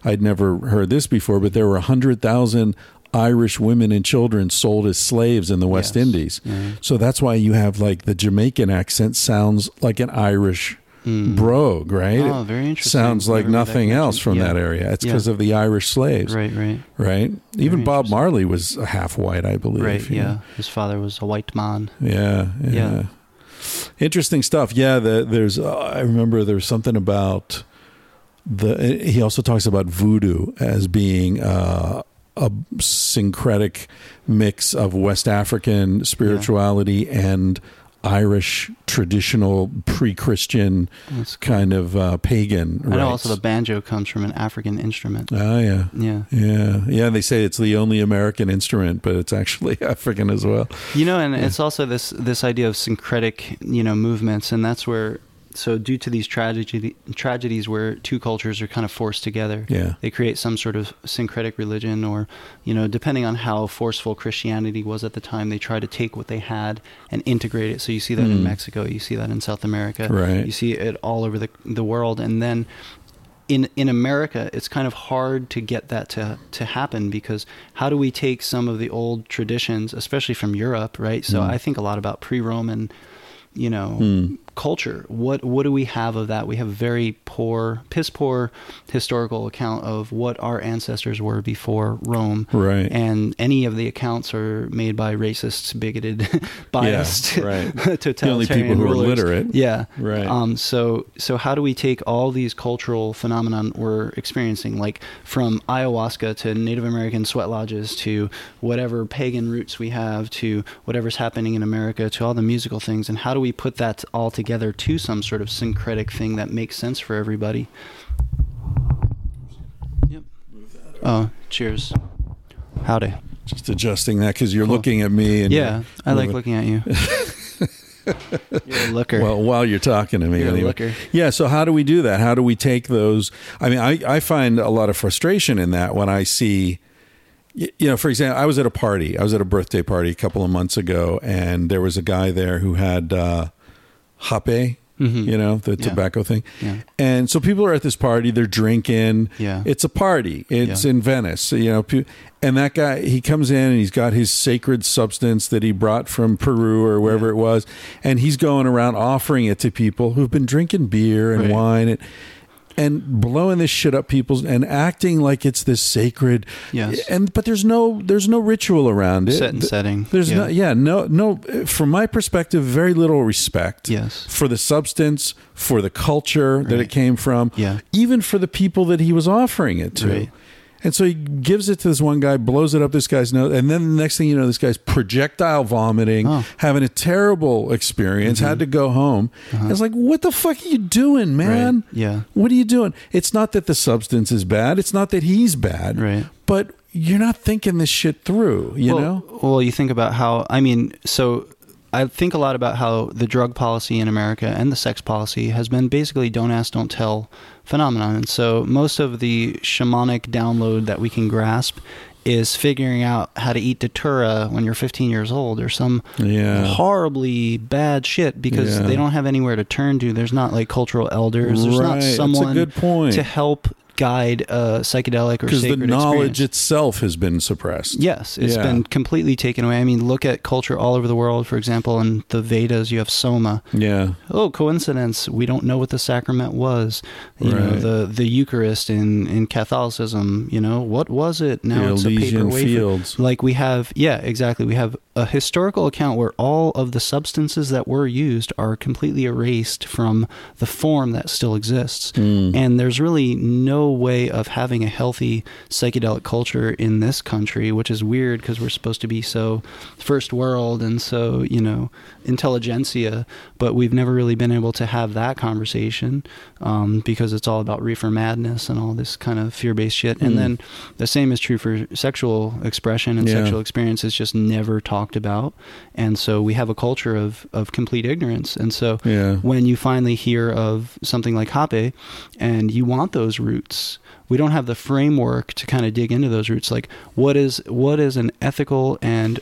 I'd never heard this before, but there were 100,000 Irish women and children sold as slaves in the West Indies. Mm-hmm. So that's why you have like the Jamaican accent sounds like an Irish brogue, right? Oh, very interesting. Sounds like nothing else from that area. It's because of the Irish slaves. Right. Even Bob Marley was half white, I believe. Right, know? His father was a white man. Yeah. Interesting stuff. Yeah, I remember there's something about he also talks about voodoo as being a syncretic mix of West African spirituality and Irish traditional pre-Christian kind of pagan rites. And also the banjo comes from an African instrument. Oh yeah. They say it's the only American instrument, but it's actually African as well. It's also this idea of syncretic, movements, and that's where. So due to these tragedies where two cultures are kind of forced together, they create some sort of syncretic religion, or, depending on how forceful Christianity was at the time, they try to take what they had and integrate it. So you see that in Mexico, you see that in South America, you see it all over the world. And then in America, it's kind of hard to get that to happen, because how do we take some of the old traditions, especially from Europe, right? So I think a lot about pre-Roman culture. What do we have of that? We have very piss poor historical account of what our ancestors were before Rome. Right. And any of the accounts are made by racist, bigoted, biased, totalitarian, the only people who rulers. Are literate. Yeah. Right. So how do we take all these cultural phenomenon we're experiencing, like from ayahuasca to Native American sweat lodges, to whatever pagan roots we have, to whatever's happening in America, to all the musical things, and how do we put that all together to some sort of syncretic thing that makes sense for everybody? Yep. Oh, cheers. Howdy. Just adjusting that because you're looking at me. And I like looking at you. You're a looker. Well, while you're talking to me. You're anyway. A looker. Yeah, so how do we do that? How do we take those? I mean, I find a lot of frustration in that when I see, you know, for example, I was at a party. I was at a birthday party a couple of months ago, and there was a guy there who had hape. Mm-hmm. You know, the tobacco thing. Yeah. And so people are at this party, they're drinking. Yeah. It's a party. It's in Venice, you know. And that guy, he comes in and he's got his sacred substance that he brought from Peru or wherever it was. And he's going around offering it to people who've been drinking beer and wine and blowing this shit up people's and acting like it's this sacred. Yes. But there's no ritual around it. Set and setting. There's no, from my perspective, very little respect for the substance, for the culture that it came from, even for the people that he was offering it to. Right. And so he gives it to this one guy, blows it up this guy's nose, and then the next thing you know, this guy's projectile vomiting, having a terrible experience, had to go home. Uh-huh. It's like, what the fuck are you doing, man? Right. Yeah. What are you doing? It's not that the substance is bad. It's not that he's bad. Right. But you're not thinking this shit through, you know? Well, you think about how, I mean, so I think a lot about how the drug policy in America and the sex policy has been basically don't ask, don't tell phenomenon. And so most of the shamanic download that we can grasp is figuring out how to eat datura when you're 15 years old or some horribly bad shit because they don't have anywhere to turn to. There's not like cultural elders. There's not someone to help guide a psychedelic or sacred experience. Because the knowledge itself has been suppressed. Yes, it's been completely taken away. I mean, look at culture all over the world, for example, in the Vedas, you have Soma. Yeah. Oh, coincidence. We don't know what the sacrament was. You know, the Eucharist in Catholicism, you know, what was it? Now it's Elysian a paper wafer. Fields. Like we have, exactly. We have a historical account where all of the substances that were used are completely erased from the form that still exists. Mm. And there's really no way of having a healthy psychedelic culture in this country, which is weird because we're supposed to be so first world and so, you know, intelligentsia, but we've never really been able to have that conversation because it's all about reefer madness and all this kind of fear-based shit. Mm. And then the same is true for sexual expression and sexual experience is just never talked about. And so we have a culture of complete ignorance. And so when you finally hear of something like hape and you want those roots, we don't have the framework to kind of dig into those roots. Like what is an ethical and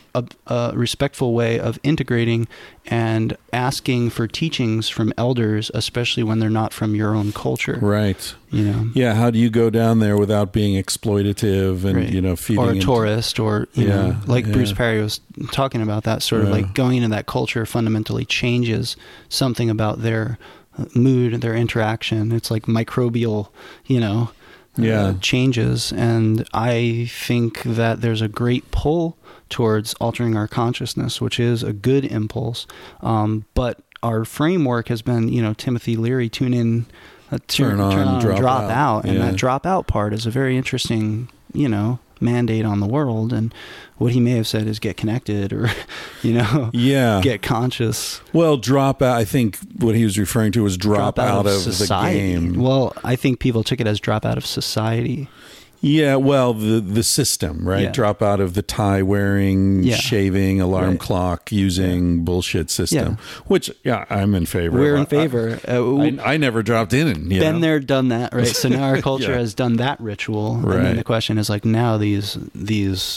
respectful way of integrating and asking for teachings from elders, especially when they're not from your own culture. Right. You know? Yeah. How do you go down there without being exploitative and, you know, feeding or a tourist or, you know, like Bruce Perry was talking about that sort of like going into that culture fundamentally changes something about their mood, their interaction. It's like microbial, you know, changes. And I think that there's a great pull towards altering our consciousness, which is a good impulse. But our framework has been, you know, Timothy Leary, tune in, turn on, drop out. And that drop out part is a very interesting, you know, mandate on the world. And what he may have said is get connected or, you know, get conscious. Well, drop out. I think what he was referring to was drop out of the game. Well, I think people took it as drop out of society. Yeah, well, the system, right? Yeah. Drop out of the tie-wearing, shaving, alarm clock, using bullshit system, which, I'm in favor. We're in favor. I never dropped in. Been there, done that, right? So now our culture has done that ritual. Right. And then the question is, like, now these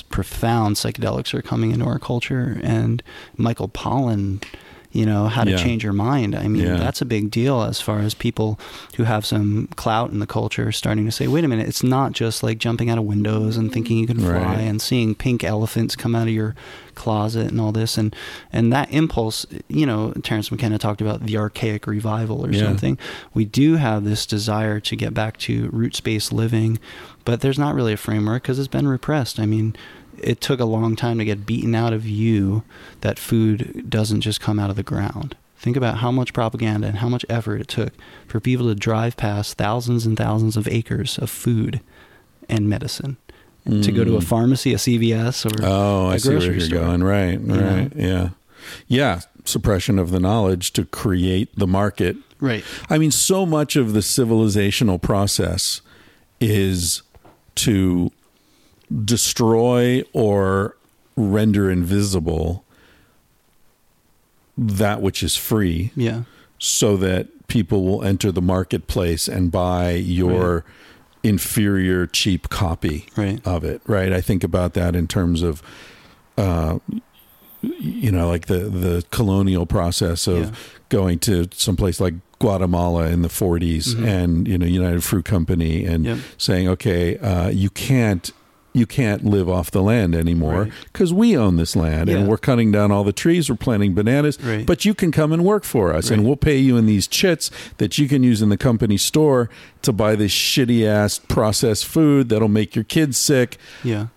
profound psychedelics are coming into our culture. And Michael Pollan, you know, how to change your mind. I mean, that's a big deal as far as people who have some clout in the culture starting to say, wait a minute, it's not just like jumping out of windows and thinking you can fly and seeing pink elephants come out of your closet and all this. And that impulse, you know, Terence McKenna talked about the archaic revival or something. We do have this desire to get back to roots-based living, but there's not really a framework because it's been repressed. I mean, it took a long time to get beaten out of you that food doesn't just come out of the ground. Think about how much propaganda and how much effort it took for people to drive past thousands and thousands of acres of food and medicine to go to a pharmacy, a CVS, or a grocery store. Oh, I see where you're going. Right. Yeah. Yeah. Suppression of the knowledge to create the market. Right. I mean, so much of the civilizational process is to destroy or render invisible that which is free, yeah, so that people will enter the marketplace and buy your inferior cheap copy of it. Right. I think about that in terms of, you know, like the colonial process of going to someplace like Guatemala in the 40s and, you know, United Fruit Company and saying, okay, you can't live off the land anymore because we own this land and we're cutting down all the trees. We're planting bananas, but you can come and work for us and we'll pay you in these chits that you can use in the company store to buy this shitty ass processed food that'll make your kids sick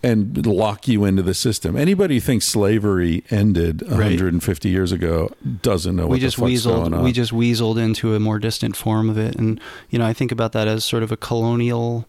and lock you into the system. Anybody who thinks slavery ended 150 years ago doesn't know what the fuck's going on. We just weaseled into a more distant form of it. And, you know, I think about that as sort of a colonial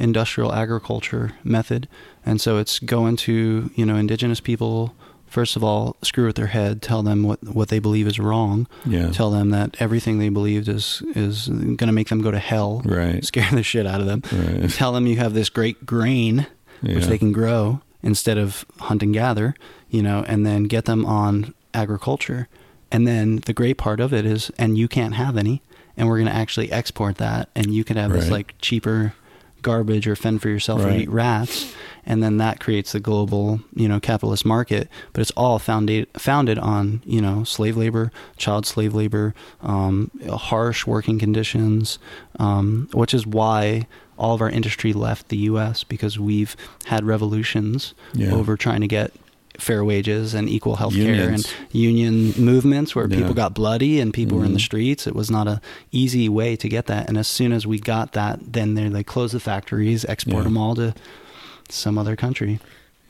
industrial agriculture method. And so it's going to, you know, indigenous people, first of all, screw with their head, tell them what they believe is wrong. Yeah. Tell them that everything they believed is going to make them go to hell. Right. Scare the shit out of them. Right. Tell them you have this great grain, which they can grow instead of hunt and gather, you know, and then get them on agriculture. And then the great part of it is, and you can't have any. And we're going to actually export that, and you can have this like cheaper garbage or fend for yourself or eat rats. And then that creates the global, you know, capitalist market, but it's all founded on, you know, slave labor, child slave labor, harsh working conditions, which is why all of our industry left the US, because we've had revolutions over trying to get fair wages and equal health care and union movements where people got bloody and people were in the streets. It was not an easy way to get that. And as soon as we got that, then they closed the factories, export them all to some other country.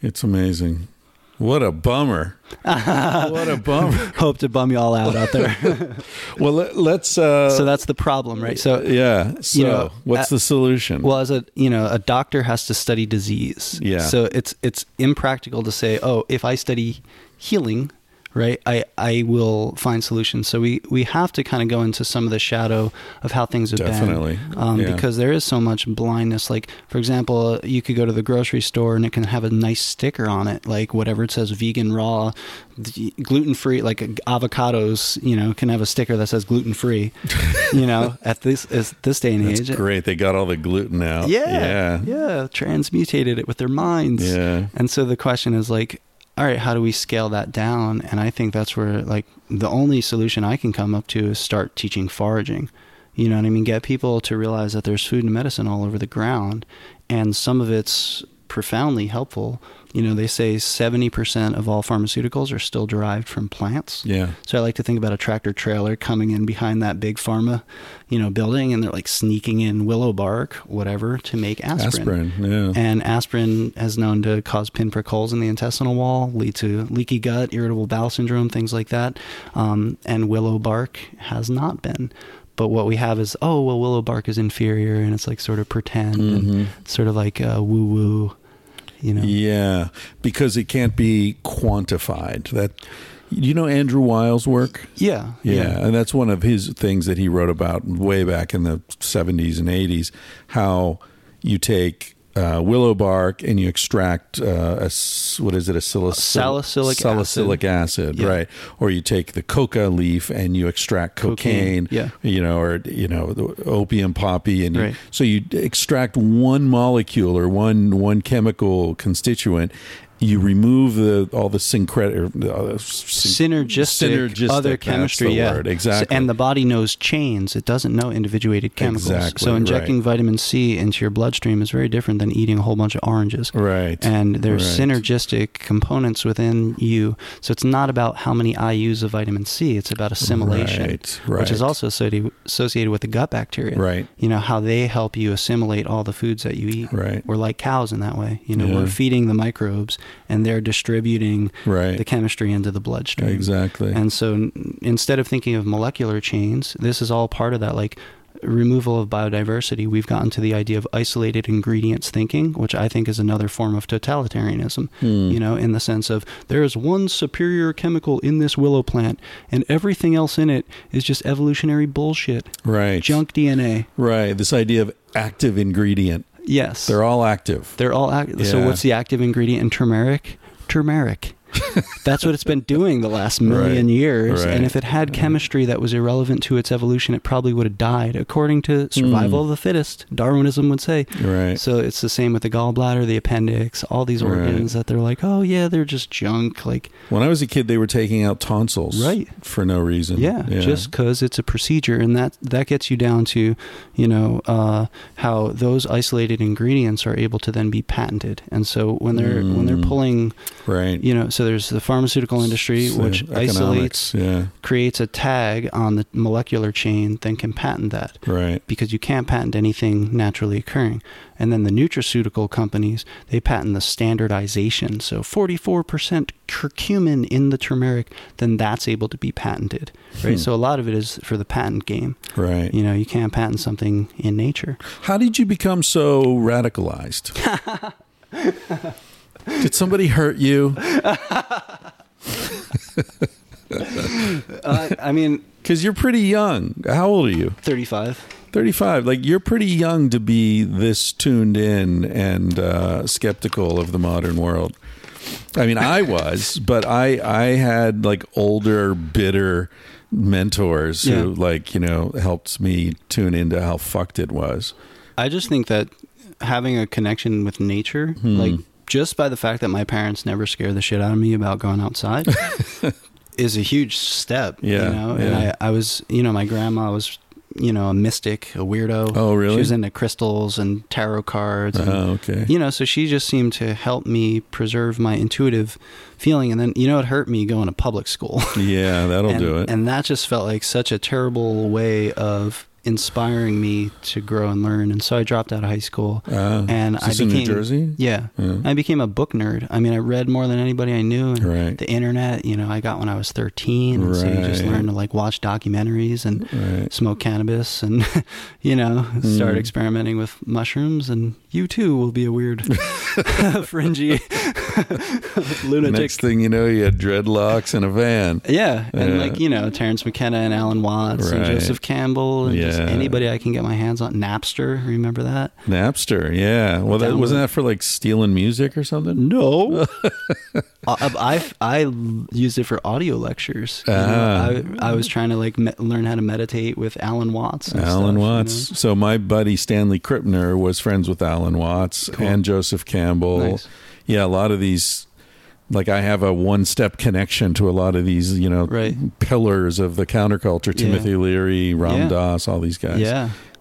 It's amazing. What a bummer. What a bummer. Hope to bum you all out there. Well, let's... so that's the problem, right? So so you know, what's the solution? Well, as a doctor has to study disease. Yeah. So it's impractical to say, oh, if I study healing, right, I will find solutions. So we have to kind of go into some of the shadow of how things have been. Definitely. Because there is so much blindness. Like, for example, you could go to the grocery store and it can have a nice sticker on it, like whatever it says, vegan, raw, gluten-free, like avocados, you know, can have a sticker that says gluten-free, you know, at this day and age. That's great. They got all the gluten out. Yeah. Transmutated it with their minds. Yeah. And so the question is like, all right, how do we scale that down? And I think that's where like the only solution I can come up to is start teaching foraging. You know what I mean? Get people to realize that there's food and medicine all over the ground, and some of it's profoundly helpful. You know, they say 70% of all pharmaceuticals are still derived from plants. Yeah. So I like to think about a tractor trailer coming in behind that big pharma, you know, building, and they're like sneaking in willow bark, whatever, to make aspirin. And aspirin is known to cause pinprick holes in the intestinal wall, lead to leaky gut, irritable bowel syndrome, things like that. And willow bark has not been. But what we have is, oh, well, willow bark is inferior, and it's like sort of pretend and sort of like woo-woo. You know? Yeah, because it can't be quantified. That, you know, Andrew Weil's work? Yeah. And that's one of his things that he wrote about way back in the 70s and 80s, how you take willow bark and you extract salicylic acid, right? Or you take the coca leaf and you extract cocaine, you know, or you know, the opium poppy, and so you extract one molecule or one chemical constituent. You remove all the synergistic other chemistry, word. Exactly. So, and the body knows chains; it doesn't know individuated chemicals. Exactly, so injecting vitamin C into your bloodstream is very different than eating a whole bunch of oranges. Right. And there's synergistic components within you. So it's not about how many IUs of vitamin C; it's about assimilation, which is also associated with the gut bacteria. Right. You know how they help you assimilate all the foods that you eat. Right. We're like cows in that way. You know, we're feeding the microbes, and they're distributing the chemistry into the bloodstream. Exactly. And so instead of thinking of molecular chains, this is all part of that, like removal of biodiversity. We've gotten to the idea of isolated ingredients thinking, which I think is another form of totalitarianism, you know, in the sense of there is one superior chemical in this willow plant and everything else in it is just evolutionary bullshit. Right. Junk DNA. Right. This idea of active ingredient. Yes. They're all active. Yeah. So what's the active ingredient in turmeric? Turmeric. That's what it's been doing the last million years. Right. And if it had chemistry that was irrelevant to its evolution, it probably would have died. According to survival of the fittest, Darwinism would say. Right. So it's the same with the gallbladder, the appendix, all these organs that they're like, oh yeah, they're just junk. Like when I was a kid, they were taking out tonsils for no reason. Yeah. Just because it's a procedure. And that gets you down to, how those isolated ingredients are able to then be patented. And so when they're pulling, so there's the pharmaceutical industry, which isolates, creates a tag on the molecular chain, then can patent that. Right. Because you can't patent anything naturally occurring. And then the nutraceutical companies, they patent the standardization. So 44% curcumin in the turmeric, then that's able to be patented, right? So a lot of it is for the patent game. Right. You can't patent something in nature. How did you become so radicalized? Did somebody hurt you? Because you're pretty young. How old are you? 35. Like, you're pretty young to be this tuned in and skeptical of the modern world. I mean, I was, but I had like older, bitter mentors who helped me tune into how fucked it was. I just think that having a connection with nature, like just by the fact that my parents never scared the shit out of me about going outside is a huge step, And I was, my grandma was, a mystic, a weirdo. Oh, really? She was into crystals and tarot cards. So she just seemed to help me preserve my intuitive feeling. And then, it hurt me going to public school. Yeah, that'll do it. And that just felt like such a terrible way of inspiring me to grow and learn. And so I dropped out of high school. And I became in New Jersey? Yeah. I became a book nerd. I mean, I read more than anybody I knew. And the internet, I got when I was 13. And so you just learn to like watch documentaries and smoke cannabis and, start experimenting with mushrooms. And you too will be a weird fringy lunatic. Next thing you know, you had dreadlocks and a van. Yeah. And Terrence McKenna and Alan Watts and Joseph Campbell and just anybody I can get my hands on. Napster, remember that? Napster, yeah. Well, wasn't that for like stealing music or something? No. I used it for audio lectures. I was trying to like learn how to meditate with Alan Watts. So my buddy Stanley Krippner was friends with Alan Watts and Joseph Campbell. Nice. Yeah, a lot of these, like I have a one-step connection to a lot of these, pillars of the counterculture, Timothy Leary, Ram Dass, all these guys.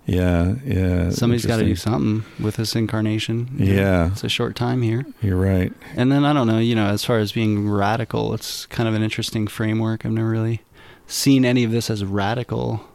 Yeah. Somebody's got to do something with this incarnation. Yeah. It's a short time here. You're right. And then, I don't know, as far as being radical, it's kind of an interesting framework. I've never really seen any of this as radical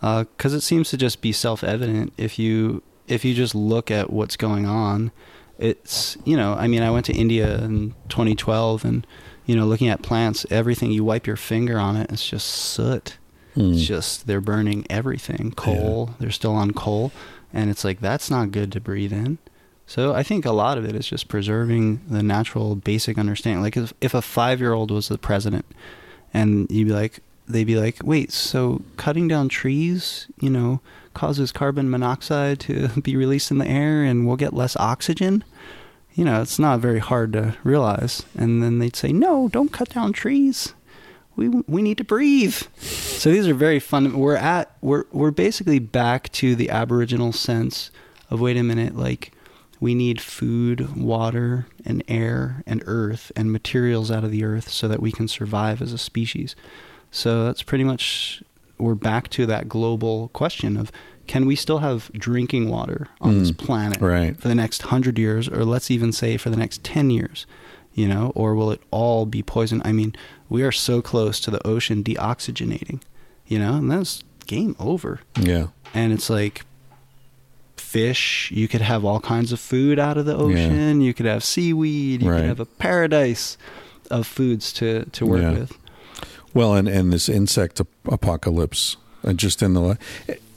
because it seems to just be self-evident if you just look at what's going on. It's, I went to India in 2012 and, looking at plants, everything, you wipe your finger on it, it's just soot. It's just, they're burning everything. Coal, they're still on coal. And it's like, that's not good to breathe in. So I think a lot of it is just preserving the natural basic understanding. Like if a 5-year-old was the president and they'd be like, wait, so cutting down trees, causes carbon monoxide to be released in the air and we'll get less oxygen. It's not very hard to realize. And then they'd say, no, don't cut down trees. We need to breathe. So these are very fun. We're basically back to the Aboriginal sense of, wait a minute, like we need food, water, and air and earth and materials out of the earth so that we can survive as a species. So that's pretty much, we're back to that global question of, can we still have drinking water on this planet for the next 100 years, or let's even say for the next 10 years, or will it all be poison? I mean, we are so close to the ocean deoxygenating, and that's game over. Yeah. And it's like fish, you could have all kinds of food out of the ocean. Yeah. You could have seaweed. You could have a paradise of foods to work with. Well, and this insect apocalypse, just in the...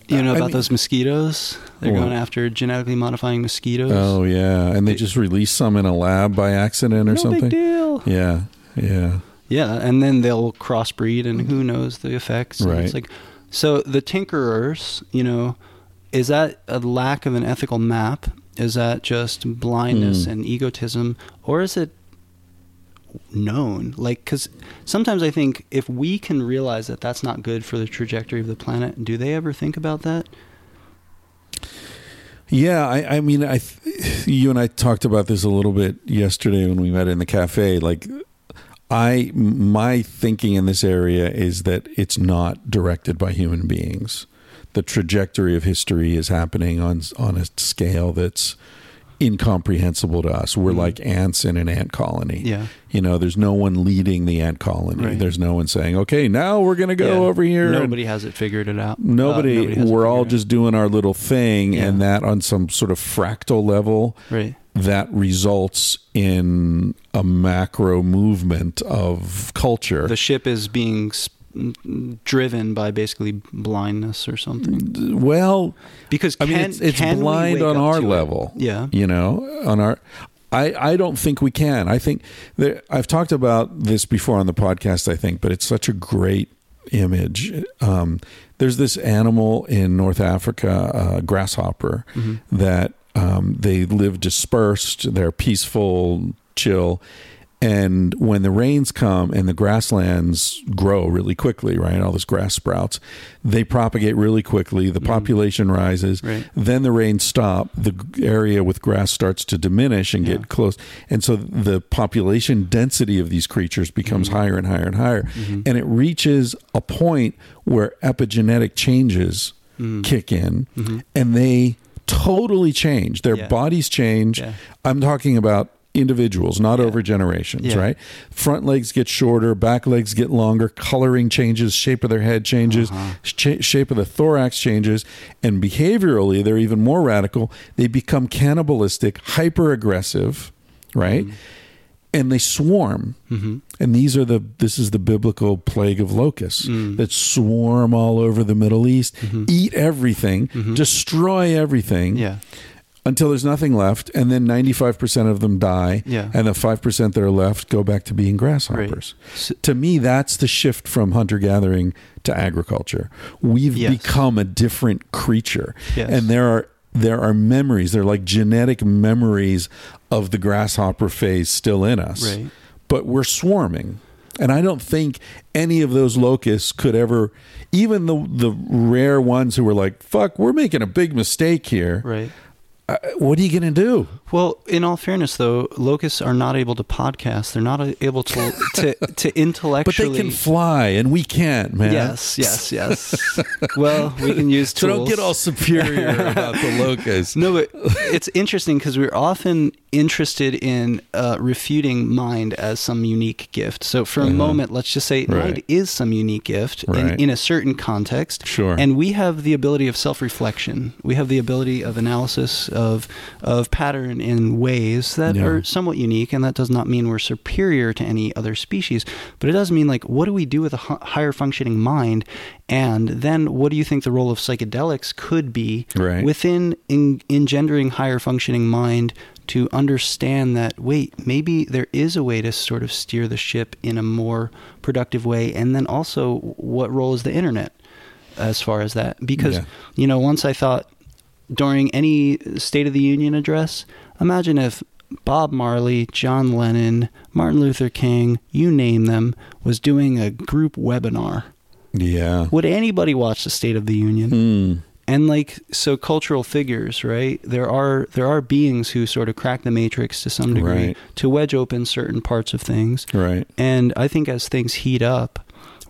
those mosquitoes? They're going after genetically modifying mosquitoes. Oh, yeah. And they just release some in a lab by accident or something? No big deal. Yeah. Yeah, and then they'll crossbreed, and who knows the effects. Right. It's like, so the tinkerers, is that a lack of an ethical map? Is that just blindness and egotism? Or is it... known. Like, because sometimes I think if we can realize that that's not good for the trajectory of the planet, do they ever think about that? Yeah, I mean, you and I talked about this a little bit yesterday when we met in the cafe. Like, my thinking in this area is that it's not directed by human beings. The trajectory of history is happening on a scale that's incomprehensible to us. We're like ants in an ant colony. Yeah. You know, there's no one leading the ant colony. Right. There's no one saying, okay, now we're going to go over here. Nobody has it figured it out. Nobody we're all just doing our little thing. Yeah. And that on some sort of fractal level, right, that results in a macro movement of culture. The ship is being driven by basically blindness or something. Well, because it's blind on our level. Yeah. You know, on our, I don't think we can. I think that I've talked about this before on the podcast, I think, but it's such a great image. There's this animal in North Africa, grasshopper, mm-hmm, that, they live dispersed. They're peaceful, chill. And when the rains come and the grasslands grow really quickly, right, all this grass sprouts, they propagate really quickly. The population rises. Right. Then the rains stop. The area with grass starts to diminish and get close. And so the population density of these creatures becomes higher and higher and higher. Mm-hmm. And it reaches a point where epigenetic changes kick in, and they totally change. Their bodies change. Yeah. I'm talking about individuals, not over generations, right? Front legs get shorter, back legs get longer, coloring changes, shape of their head changes, shape of the thorax changes, and behaviorally, they're even more radical. They become cannibalistic, hyper-aggressive, right? Mm-hmm. And they swarm. Mm-hmm. And this is the biblical plague of locusts that swarm all over the Middle East, eat everything, destroy everything. Yeah. Until there's nothing left, and then 95% of them die, and the 5% that are left go back to being grasshoppers. Right. So, to me, that's the shift from hunter-gathering to agriculture. We've become a different creature, and there are memories. They're like genetic memories of the grasshopper phase still in us, right, but we're swarming. And I don't think any of those locusts could ever, even the rare ones who were like, fuck, we're making a big mistake here. Right. What are you going to do? Well, in all fairness, though, locusts are not able to podcast. They're not able to intellectually. But they can fly, and we can't, man. Yes. Well, we can use tools. So don't get all superior about the locusts. No, but it's interesting because we're often interested in refuting mind as some unique gift. So for a moment, let's just say mind is some unique gift in a certain context. Sure. And we have the ability of self-reflection. We have the ability of analysis of pattern in ways that are somewhat unique, and that does not mean we're superior to any other species, but it does mean, like, what do we do with a higher functioning mind? And then what do you think the role of psychedelics could be within engendering higher functioning mind to understand that, wait, maybe there is a way to sort of steer the ship in a more productive way? And then also, what role is the internet as far as that? Because, you know, once I thought, during any State of the Union address, imagine if Bob Marley, John Lennon, Martin Luther King, you name them, was doing a group webinar. Yeah. Would anybody watch the State of the Union? Mm. And, like, so cultural figures, right? There are beings who sort of crack the matrix to some degree to wedge open certain parts of things. Right. And I think as things heat up,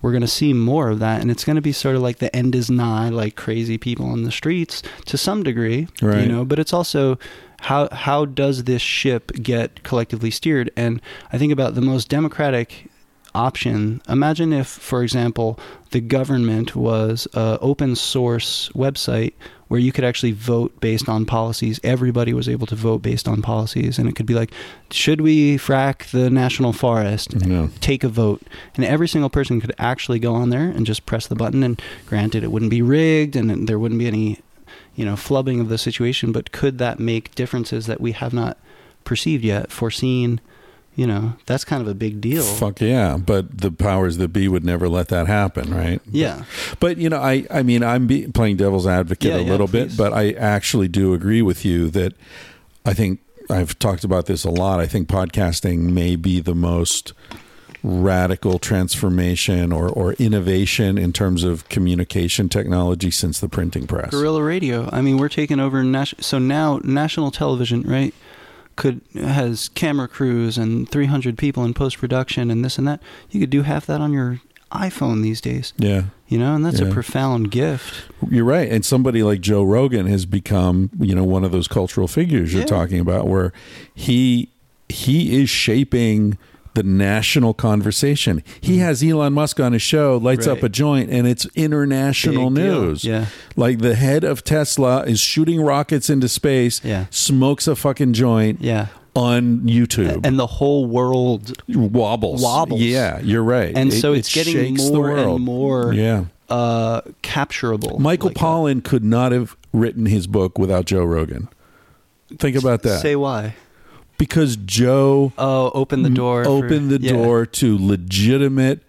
we're going to see more of that, and it's going to be sort of like the end is nigh, like crazy people on the streets to some degree, you know, but it's also how does this ship get collectively steered? And I think about the most democratic option. Imagine if, for example, the government was an open source website where you could actually vote based on policies. Everybody was able to vote based on policies. And it could be like, should we frack the national forest? No. Take a vote. And every single person could actually go on there and just press the button. And granted, it wouldn't be rigged and there wouldn't be any, you know, flubbing of the situation. But could that make differences that we have not perceived yet, foreseen? You know, that's kind of a big deal. Fuck yeah. But the powers that be would never let that happen, right? Yeah. But you know, I mean, I'm playing devil's advocate a little bit, but I actually do agree with you that I think I've talked about this a lot. I think podcasting may be the most radical transformation or innovation in terms of communication technology since the printing press. Guerrilla radio. I mean, we're taking over. So now national television, right, has camera crews and 300 people in post-production and this and that. You could do half that on your iPhone these days. Yeah. You know, and that's a profound gift. You're right. And somebody like Joe Rogan has become, you know, one of those cultural figures you're talking about, where he is shaping the national conversation. He has Elon Musk on his show, lights up a joint, and it's international news. Yeah. Like the head of Tesla is shooting rockets into space, smokes a fucking joint. Yeah. On YouTube, and the whole world wobbles. Yeah, you're right. And so it's getting more and more capturable. Michael Pollan could not have written his book without Joe Rogan. Think about that. Say why? Because Joe opened the door. Opened the door to legitimate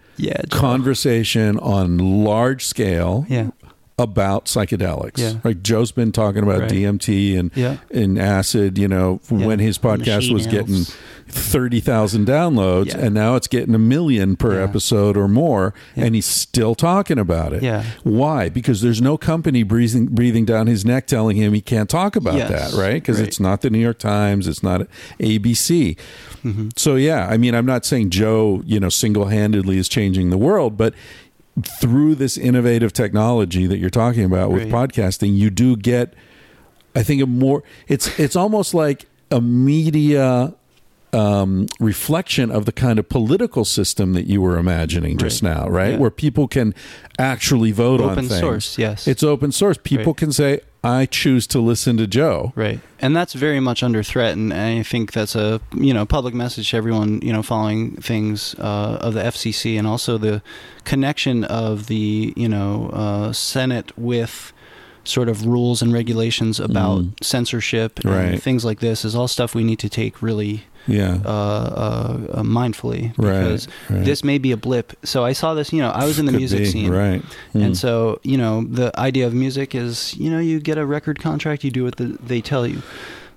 conversation on large scale. Yeah. About psychedelics. Yeah. Right. Joe's been talking about DMT and acid, you know, when his podcast was getting 30,000 downloads and now it's getting 1 million per episode or more, and he's still talking about it. Yeah. Why? Because there's no company breathing down his neck telling him he can't talk about that, right? Because it's not the New York Times, it's not ABC. Mm-hmm. So I mean, I'm not saying Joe, you know, single-handedly is changing the world, but through this innovative technology that you're talking about with podcasting, you do get, I think, it's almost like a media reflection of the kind of political system that you were imagining just now, right? Yeah. Where people can actually vote on things. Open source, yes. It's open source. People can say, I choose to listen to Joe. Right. And that's very much under threat. And I think that's a, you know, public message to everyone, you know, following things of the FCC, and also the connection of the, you know, Senate with sort of rules and regulations about censorship and things like this is all stuff we need to take really mindfully, because this may be a blip. So I saw this, you know, I was in the music scene. Right. Mm. And so, you know, the idea of music is, you know, you get a record contract, you do what they tell you.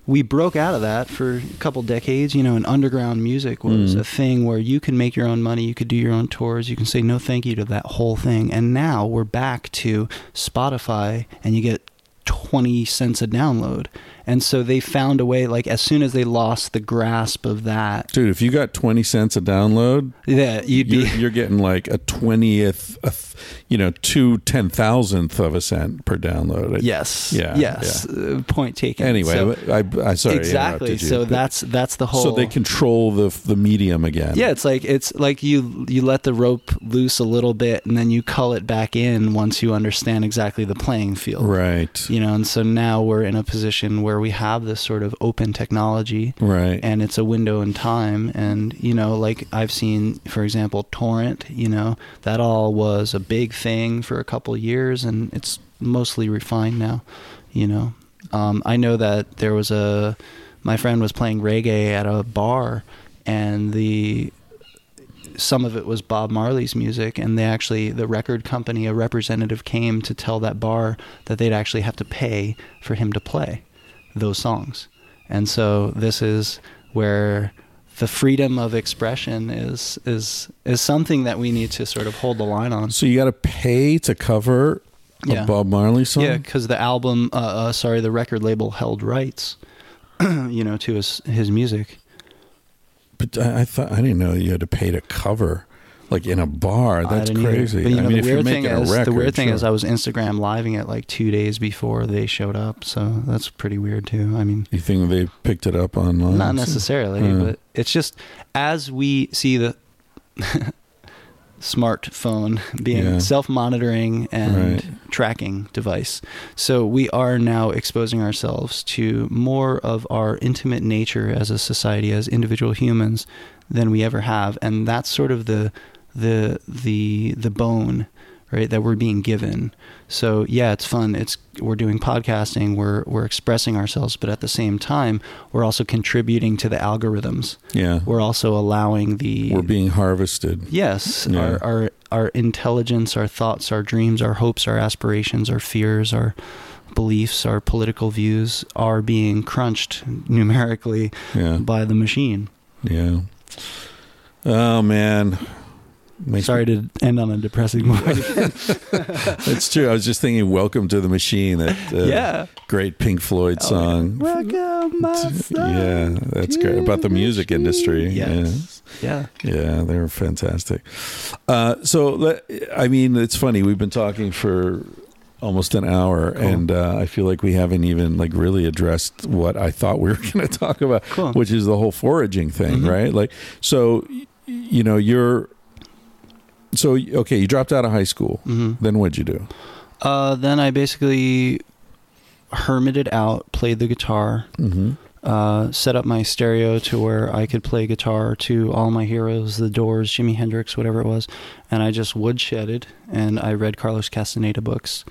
We broke out of that for a couple decades, you know, and underground music was a thing where you can make your own money, you could do your own tours, you can say no thank you to that whole thing. And now we're back to Spotify, and you get 20 cents a download. And so they found a way, like, as soon as they lost the grasp of that. Dude, if you got 20 cents a download, you're getting like a 20th, you know, 2/10,000th of a cent per download. Yes. Yeah. Yes. Yeah. Point taken. Anyway, so, I sorry. Exactly. You, so that's the whole. So they control the medium again. Yeah. It's like you let the rope loose a little bit, and then you cull it back in once you understand exactly the playing field. Right. You know, and so now we're in a position where we have this sort of open technology, right? And it's a window in time, and, you know, like I've seen, for example, torrent, you know, that all was a big thing for a couple years, and it's mostly refined now, you know. I know that there was my friend was playing reggae at a bar, and some of it was Bob Marley's music, and they actually, the record company, a representative came to tell that bar that they'd actually have to pay for him to play those songs. And so this is where the freedom of expression is something that we need to sort of hold the line on. So you got to pay to cover a Bob Marley song? Yeah, because the record label held rights, you know, to his music. But I didn't know you had to pay to cover, like, in a bar. That's crazy. But, you know, I mean, if you're making a record. The weird thing is I was Instagram living it like 2 days before they showed up. So that's pretty weird too. I mean, you think they picked it up online? Not necessarily, but it's just, as we see the smartphone being self-monitoring and tracking device. So we are now exposing ourselves to more of our intimate nature as a society, as individual humans, than we ever have. And that's sort of the bone, right, that we're being given. So it's fun. We're doing podcasting, we're expressing ourselves, but at the same time, we're also contributing to the algorithms. Yeah. We're also allowing we're being harvested. Yes. Yeah. Our intelligence, our thoughts, our dreams, our hopes, our aspirations, our fears, our beliefs, our political views are being crunched numerically by the machine. Yeah. Oh, man. Sorry to end on a depressing note. It's true. I was just thinking "Welcome to the Machine," that great Pink Floyd song. Welcome, my son. Yeah, that's great. About the music industry. Yes. Yeah, they were fantastic. I mean, it's funny. We've been talking for almost an hour, and I feel like we haven't even really addressed what I thought we were going to talk about, which is the whole foraging thing, right? So, you dropped out of high school. Then what'd you do? Then I basically hermited out, played the guitar, set up my stereo to where I could play guitar to all my heroes, The Doors, Jimi Hendrix, whatever it was. And I just woodshedded, and I read Carlos Castaneda books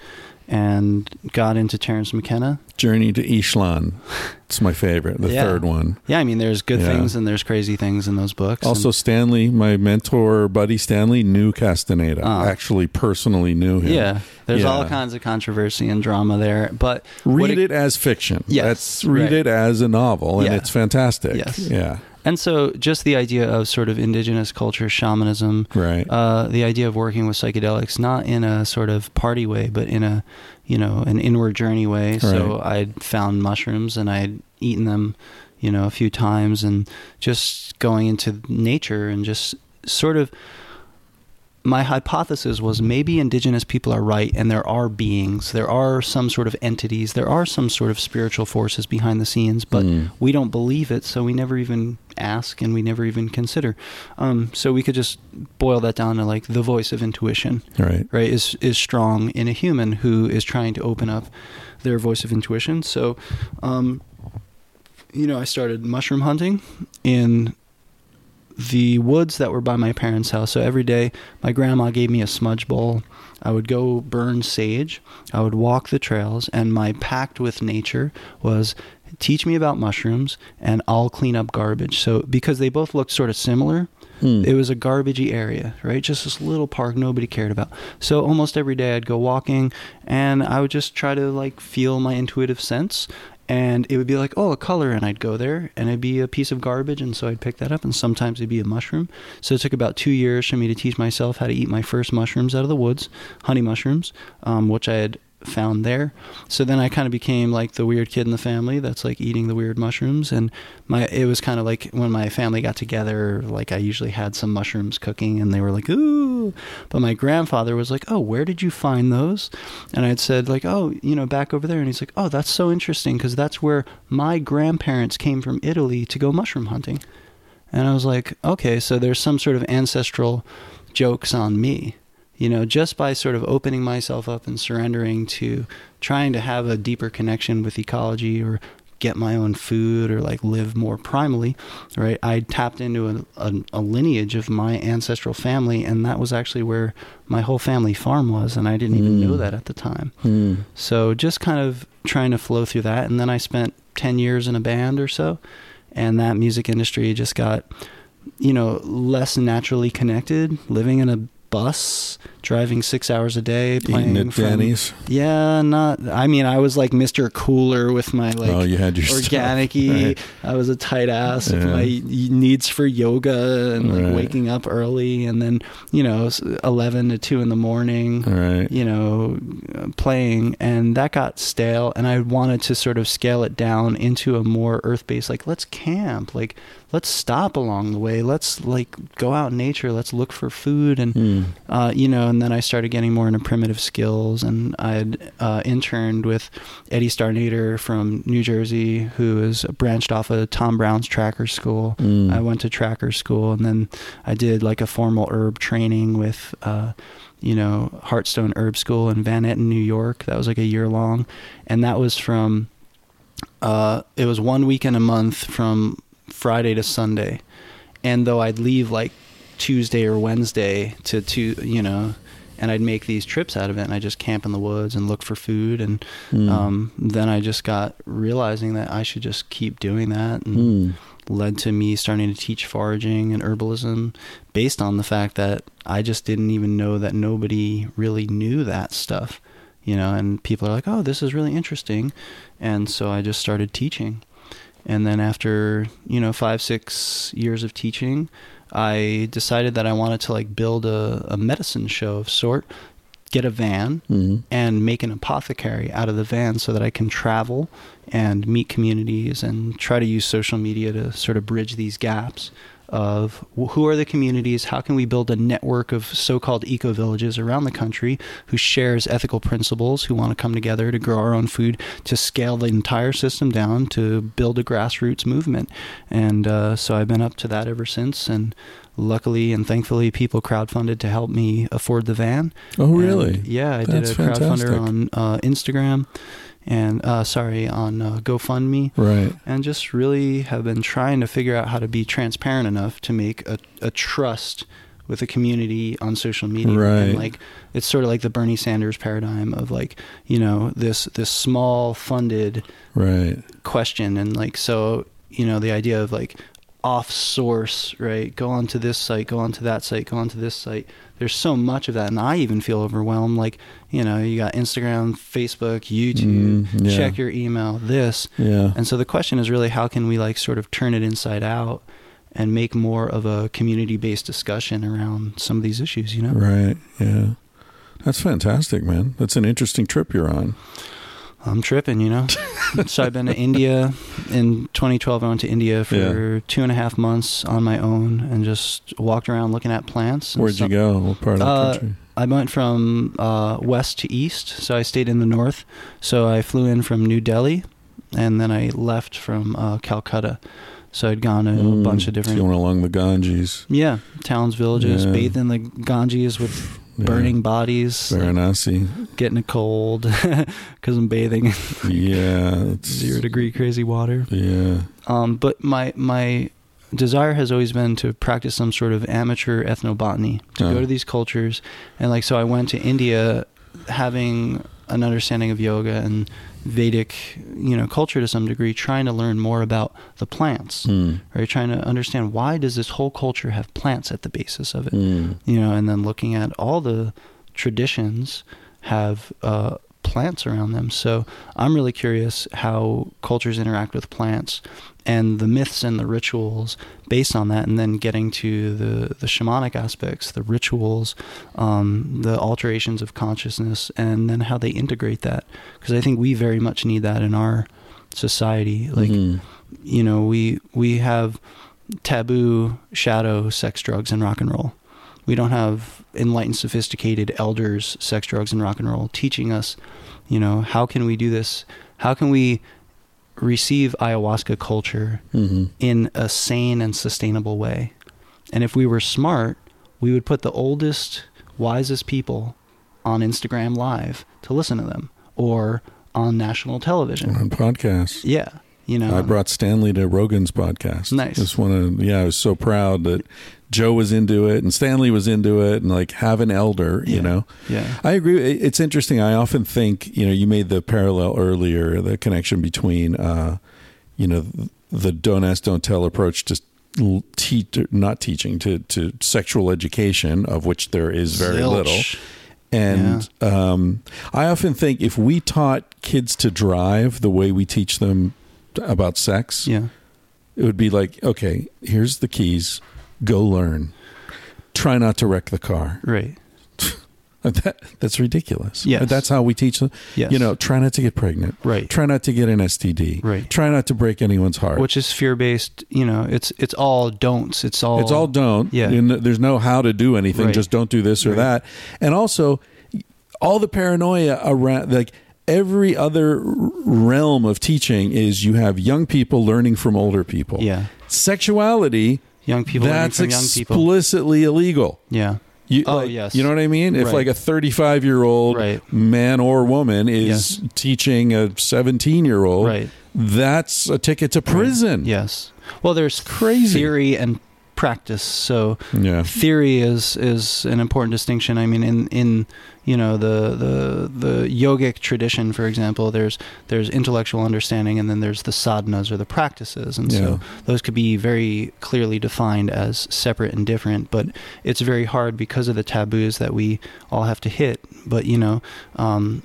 and got into Terrence McKenna. Journey to Ishlan. It's my favorite, the third one. Yeah, I mean, there's good things and there's crazy things in those books. Also, Stanley, my mentor, buddy Stanley, knew Castaneda. Actually, personally knew him. Yeah, there's all kinds of controversy and drama there. But read it as fiction. Yes. Read it as a novel, and it's fantastic. Yes. Yeah. And so just the idea of sort of indigenous culture, shamanism, the idea of working with psychedelics, not in a sort of party way, but in a, an inward journey way. Right. So I'd found mushrooms and I'd eaten them, a few times, and just going into nature and just sort of, my hypothesis was maybe indigenous people are right, and there are beings, there are some sort of entities, there are some sort of spiritual forces behind the scenes, but we don't believe it, so we never even ask and we never even consider. So we could just boil that down to the voice of intuition, right, is strong in a human who is trying to open up their voice of intuition. So, I started mushroom hunting in the woods that were by my parents' house. So every day my grandma gave me a smudge bowl. I would go burn sage. I would walk the trails, and my pact with nature was, teach me about mushrooms and I'll clean up garbage. So because they both looked sort of similar, it was a garbagey area, right? Just this little park nobody cared about. So almost every day I'd go walking, and I would just try to feel my intuitive sense. And it would be a color, and I'd go there, and it'd be a piece of garbage, and so I'd pick that up, and sometimes it'd be a mushroom. So it took about 2 years for me to teach myself how to eat my first mushrooms out of the woods, honey mushrooms, which I had found there. So then I kind of became the weird kid in the family that's eating the weird mushrooms, and it was kind of when my family got together, I usually had some mushrooms cooking, and they were ooh, but my grandfather was oh, where did you find those? And I'd said oh, back over there, and he's oh, that's so interesting, because that's where my grandparents came from Italy to go mushroom hunting. And I was okay, so there's some sort of ancestral jokes on me. Just by sort of opening myself up and surrendering to trying to have a deeper connection with ecology, or get my own food, or live more primally, right? I tapped into a lineage of my ancestral family, and that was actually where my whole family farm was, and I didn't even know that at the time. So just kind of trying to flow through that. And then I spent 10 years in a band or so, and that music industry just got, less naturally connected, living in a bus, driving 6 hours a day, playing at Danny's. I was Mr. Cooler with my you had your organic-y stuff, right? I was a tight ass with my needs for yoga, and waking up early, and then 11 to 2 in the morning, playing, and that got stale, and I wanted to sort of scale it down into a more earth-based, let's camp, let's stop along the way, let's go out in nature, let's look for food, and and then I started getting more into primitive skills, and I had interned with Eddie Starnader from New Jersey, who is branched off of Tom Brown's Tracker School. I went to Tracker School, and then I did a formal herb training with Heartstone Herb School in Van Etten, New York. That was a year long, and that was from it was 1 weekend a month from Friday to Sunday, and though I'd leave Tuesday or Wednesday and I'd make these trips out of it, and I just camp in the woods and look for food, and then I just got realizing that I should just keep doing that, and led to me starting to teach foraging and herbalism, based on the fact that I just didn't even know that nobody really knew that stuff. you know, and people are like, oh, this is really interesting. And so I just started teaching. And then after, you know, 5-6 years of teaching, I decided that I wanted to like build a medicine show of sort, get a van and make an apothecary out of the van so that I can travel and meet communities and try to use social media to sort of bridge these gaps of who are the communities, how can we build a network of so-called eco-villages around the country who shares ethical principles, who want to come together to grow our own food, to scale the entire system down, to build a grassroots movement. And so I've been up to that ever since, and luckily and thankfully people crowdfunded to help me afford the van. Oh, really? And yeah, I That's did a fantastic. Crowdfunder on Instagram and GoFundMe. Right. And just really have been trying to figure out how to be transparent enough to make a trust with a community on social media. Right. And like, it's sort of like the Bernie Sanders paradigm of like, you know, this small funded right question. And like, so, you know, the idea of like off source, right? Go onto this site, go onto that site, go onto this site. There's so much of that. And I even feel overwhelmed. Like, you know, you got Instagram, Facebook, YouTube, check your email, this. Yeah. And so the question is really, how can we like sort of turn it inside out and make more of a community-based discussion around some of these issues, you know? Right. Yeah. That's fantastic, man. That's an interesting trip you're on. I'm tripping, you know? So I've been to India. In 2012, I went to India for 2.5 months on my own and just walked around looking at plants. Where'd you go? What part of the country? I went from west to east, so I stayed in the north. So I flew in from New Delhi, and then I left from Calcutta. So I'd gone to a bunch of different... So you went along the Ganges. Yeah, towns, villages, bathed in the Ganges with... burning bodies, Varanasi, getting a cold because I'm bathing in 0 degree crazy water. Yeah. But my desire has always been to practice some sort of amateur ethnobotany, to go to these cultures. And like, so I went to India having an understanding of yoga and Vedic, you know, culture to some degree, trying to learn more about the plants, right? Trying to understand, why does this whole culture have plants at the basis of it, you know? And then looking at all the traditions have plants around them. So I'm really curious how cultures interact with plants and the myths and the rituals based on that, and then getting to the shamanic aspects, the rituals, the alterations of consciousness, and then how they integrate that. Because I think we very much need that in our society. Like, you know, we have taboo, shadow, sex, drugs, and rock and roll. We don't have enlightened, sophisticated elders, sex, drugs, and rock and roll teaching us, you know, how can we do this? How can we receive ayahuasca culture in a sane and sustainable way? And if we were smart, we would put the oldest, wisest people on Instagram Live to listen to them, or on national television. Or on podcasts. Yeah. You know, I brought Stanley to Rogan's podcast. Nice. Just want to, I was so proud that Joe was into it and Stanley was into it, and like, have an elder, you know? Yeah. I agree. It's interesting. I often think, you know, you made the parallel earlier, the connection between, you know, the don't ask, don't tell approach to not teaching to sexual education, of which there is very little. And I often think, if we taught kids to drive the way we teach them about sex, it would be like, okay, here's the keys, go learn, try not to wreck the car, right? That's ridiculous. Yes. But that's how we teach them. Yes. You know, try not to get pregnant, right? Try not to get an STD, right? Try not to break anyone's heart, which is fear-based. You know, it's all don'ts. It's all don't. Yeah. And there's no how to do anything. Right. Just don't do this or that. And also all the paranoia around, like, every other realm of teaching is, you have young people learning from older people. Yeah. Sexuality, young people learning from young people. That's explicitly illegal. Yeah. You know what I mean? If like a 35-year-old man or woman is teaching a 17-year-old, that's a ticket to prison. Right. Yes. Well, there's crazy theory and practice. So theory is an important distinction. I mean, in you know, the yogic tradition, for example, there's intellectual understanding, and then there's the sadhanas or the practices, and so those could be very clearly defined as separate and different. But it's very hard because of the taboos that we all have to hit. But you know,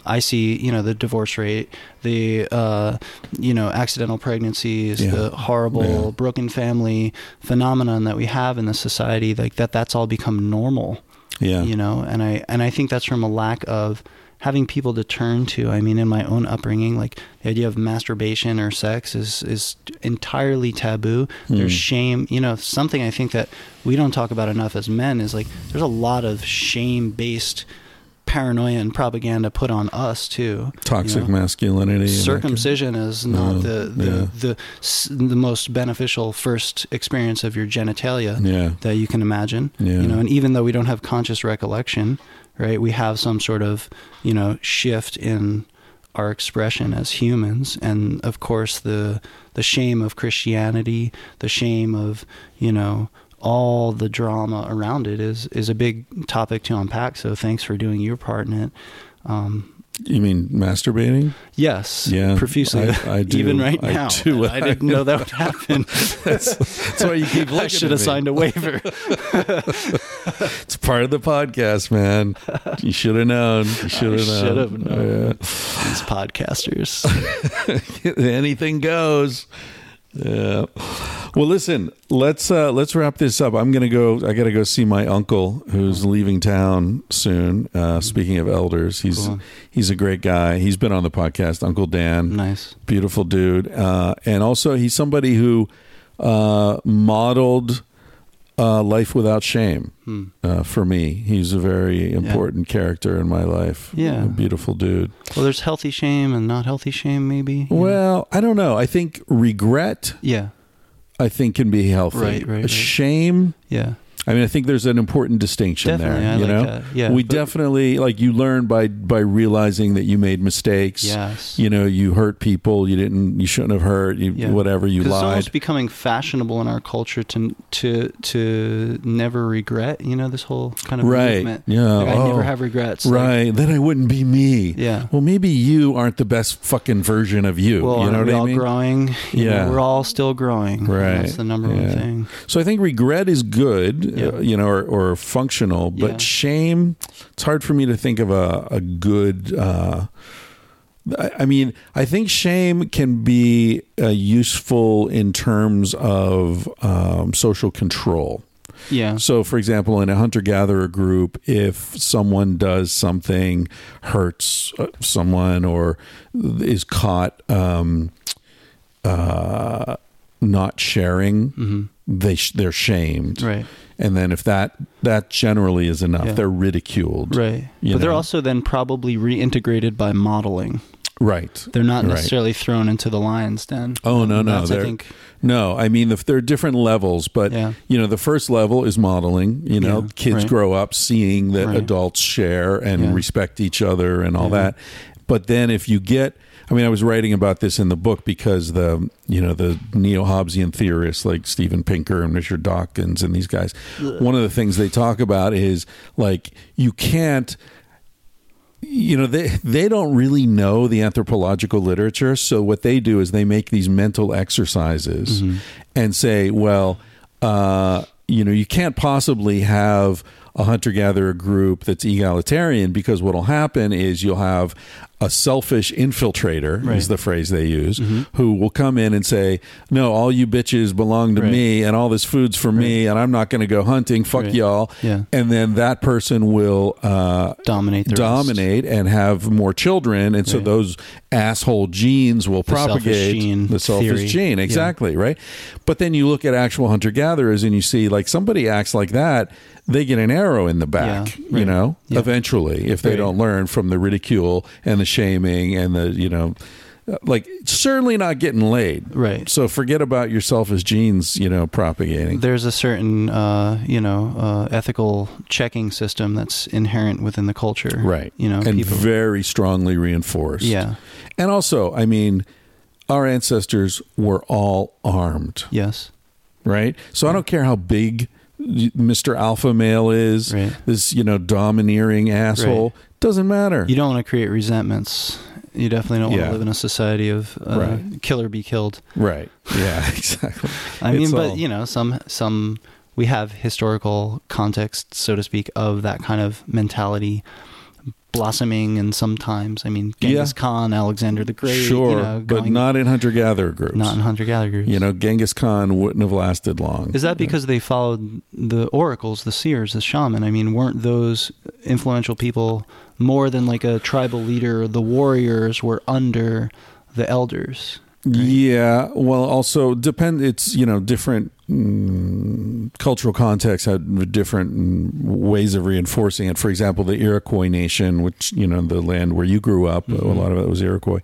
I see, you know, the divorce rate, the you know, accidental pregnancies, the horrible broken family phenomenon that we have in the society, like that's all become normal. Yeah. You know, and I think that's from a lack of having people to turn to. I mean, in my own upbringing, like the idea of masturbation or sex is entirely taboo. There's shame. You know, something I think that we don't talk about enough as men is like there's a lot of shame-based paranoia and propaganda put on us too. Toxic masculinity. Circumcision is not the most beneficial first experience of your genitalia that you can imagine. Yeah. You know, and even though we don't have conscious recollection, right, we have some sort of, you know, shift in our expression as humans. And of course the shame of Christianity, the shame of, you know, all the drama around it is a big topic to unpack. So thanks for doing your part in it. You mean masturbating? Yes. Yeah. Profusely. I do. Even right now. I didn't know that would happen. That's why you keep looking at me. I should have signed a waiver. It's part of the podcast, man. You should have known. I should have known. Oh, yeah. These podcasters. Anything goes. Yeah. Well, listen, let's wrap this up. I got to go see my uncle who's leaving town soon. Speaking of elders, he's a great guy. He's been on the podcast, Uncle Dan. Nice. Beautiful dude. And also he's somebody who modeled life without shame for me. He's a very important character in my life. Yeah. A beautiful dude. Well, there's healthy shame and not healthy shame, maybe. Well, I don't know. I think regret, I think can be healthy. Right. Shame. Yeah. I mean, I think there's an important distinction there, you know? Yeah, we definitely, like, you learn by realizing that you made mistakes. Yes. You know, you hurt people you shouldn't have hurt, whatever, you lied. It's almost becoming fashionable in our culture to never regret, you know, this whole kind of movement. Yeah. Like, I never have regrets. Right. Like, then I wouldn't be me. Yeah. Well, maybe you aren't the best fucking version of you. Well, you know what I mean? We're all growing. Yeah. We're all still growing. Right. That's the number one thing. So I think regret is good. Yeah. You know, or functional, but shame, it's hard for me to think of a good, I mean, I think shame can be useful in terms of social control. Yeah. So, for example, in a hunter-gatherer group, if someone does something, hurts someone, or is caught not sharing, they're shamed. Right. And then if that generally is enough, they're ridiculed. Right. But they're also then probably reintegrated by modeling. Right. They're not necessarily thrown into the lion's den. Oh, no. I mean, there are different levels, but, you know, the first level is modeling. You know, kids grow up seeing that adults share and respect each other and all that. But then if you get... I mean, I was writing about this in the book because the neo-Hobbesian theorists like Steven Pinker and Richard Dawkins and these guys, one of the things they talk about is like, you can't, you know, they don't really know the anthropological literature. So what they do is they make these mental exercises and say, well, you know, you can't possibly have a hunter-gatherer group that's egalitarian, because what'll happen is you'll have a selfish infiltrator, is the phrase they use, who will come in and say, no, all you bitches belong to me, and all this food's for me, and I'm not going to go hunting, fuck y'all. Yeah. And then that person will dominate and have more children, and so those asshole genes will propagate the selfish gene. Exactly, right? But then you look at actual hunter-gatherers and you see, like, somebody acts like that, they get an arrow in the back, you know, eventually, if they don't learn from the ridicule and the shaming and the, you know, like, certainly not getting laid. Right. So forget about yourself as genes, you know, propagating. There's a certain, you know, ethical checking system that's inherent within the culture. Right. You know, and people. Very strongly reinforced. Yeah. And also, I mean, our ancestors were all armed. Yes. Right. So I don't care how big Mr. Alpha Male is, this, you know, domineering asshole. Doesn't matter. You don't want to create resentments. You definitely don't want to live in a society of kill or be killed. Right. Yeah, exactly. But you know, some we have historical context, so to speak, of that kind of mentality blossoming, and sometimes, Genghis Khan, Alexander the Great. Sure, but not in hunter-gatherer groups. Not in hunter-gatherer groups. Genghis Khan wouldn't have lasted long. Is that because they followed the oracles, the seers, the shaman? Weren't those influential people more than like a tribal leader? The warriors were under the elders. Right? Yeah, well, also, it's, different... cultural contexts had different ways of reinforcing it. For example, the Iroquois Nation, which, the land where you grew up, a lot of it was Iroquois.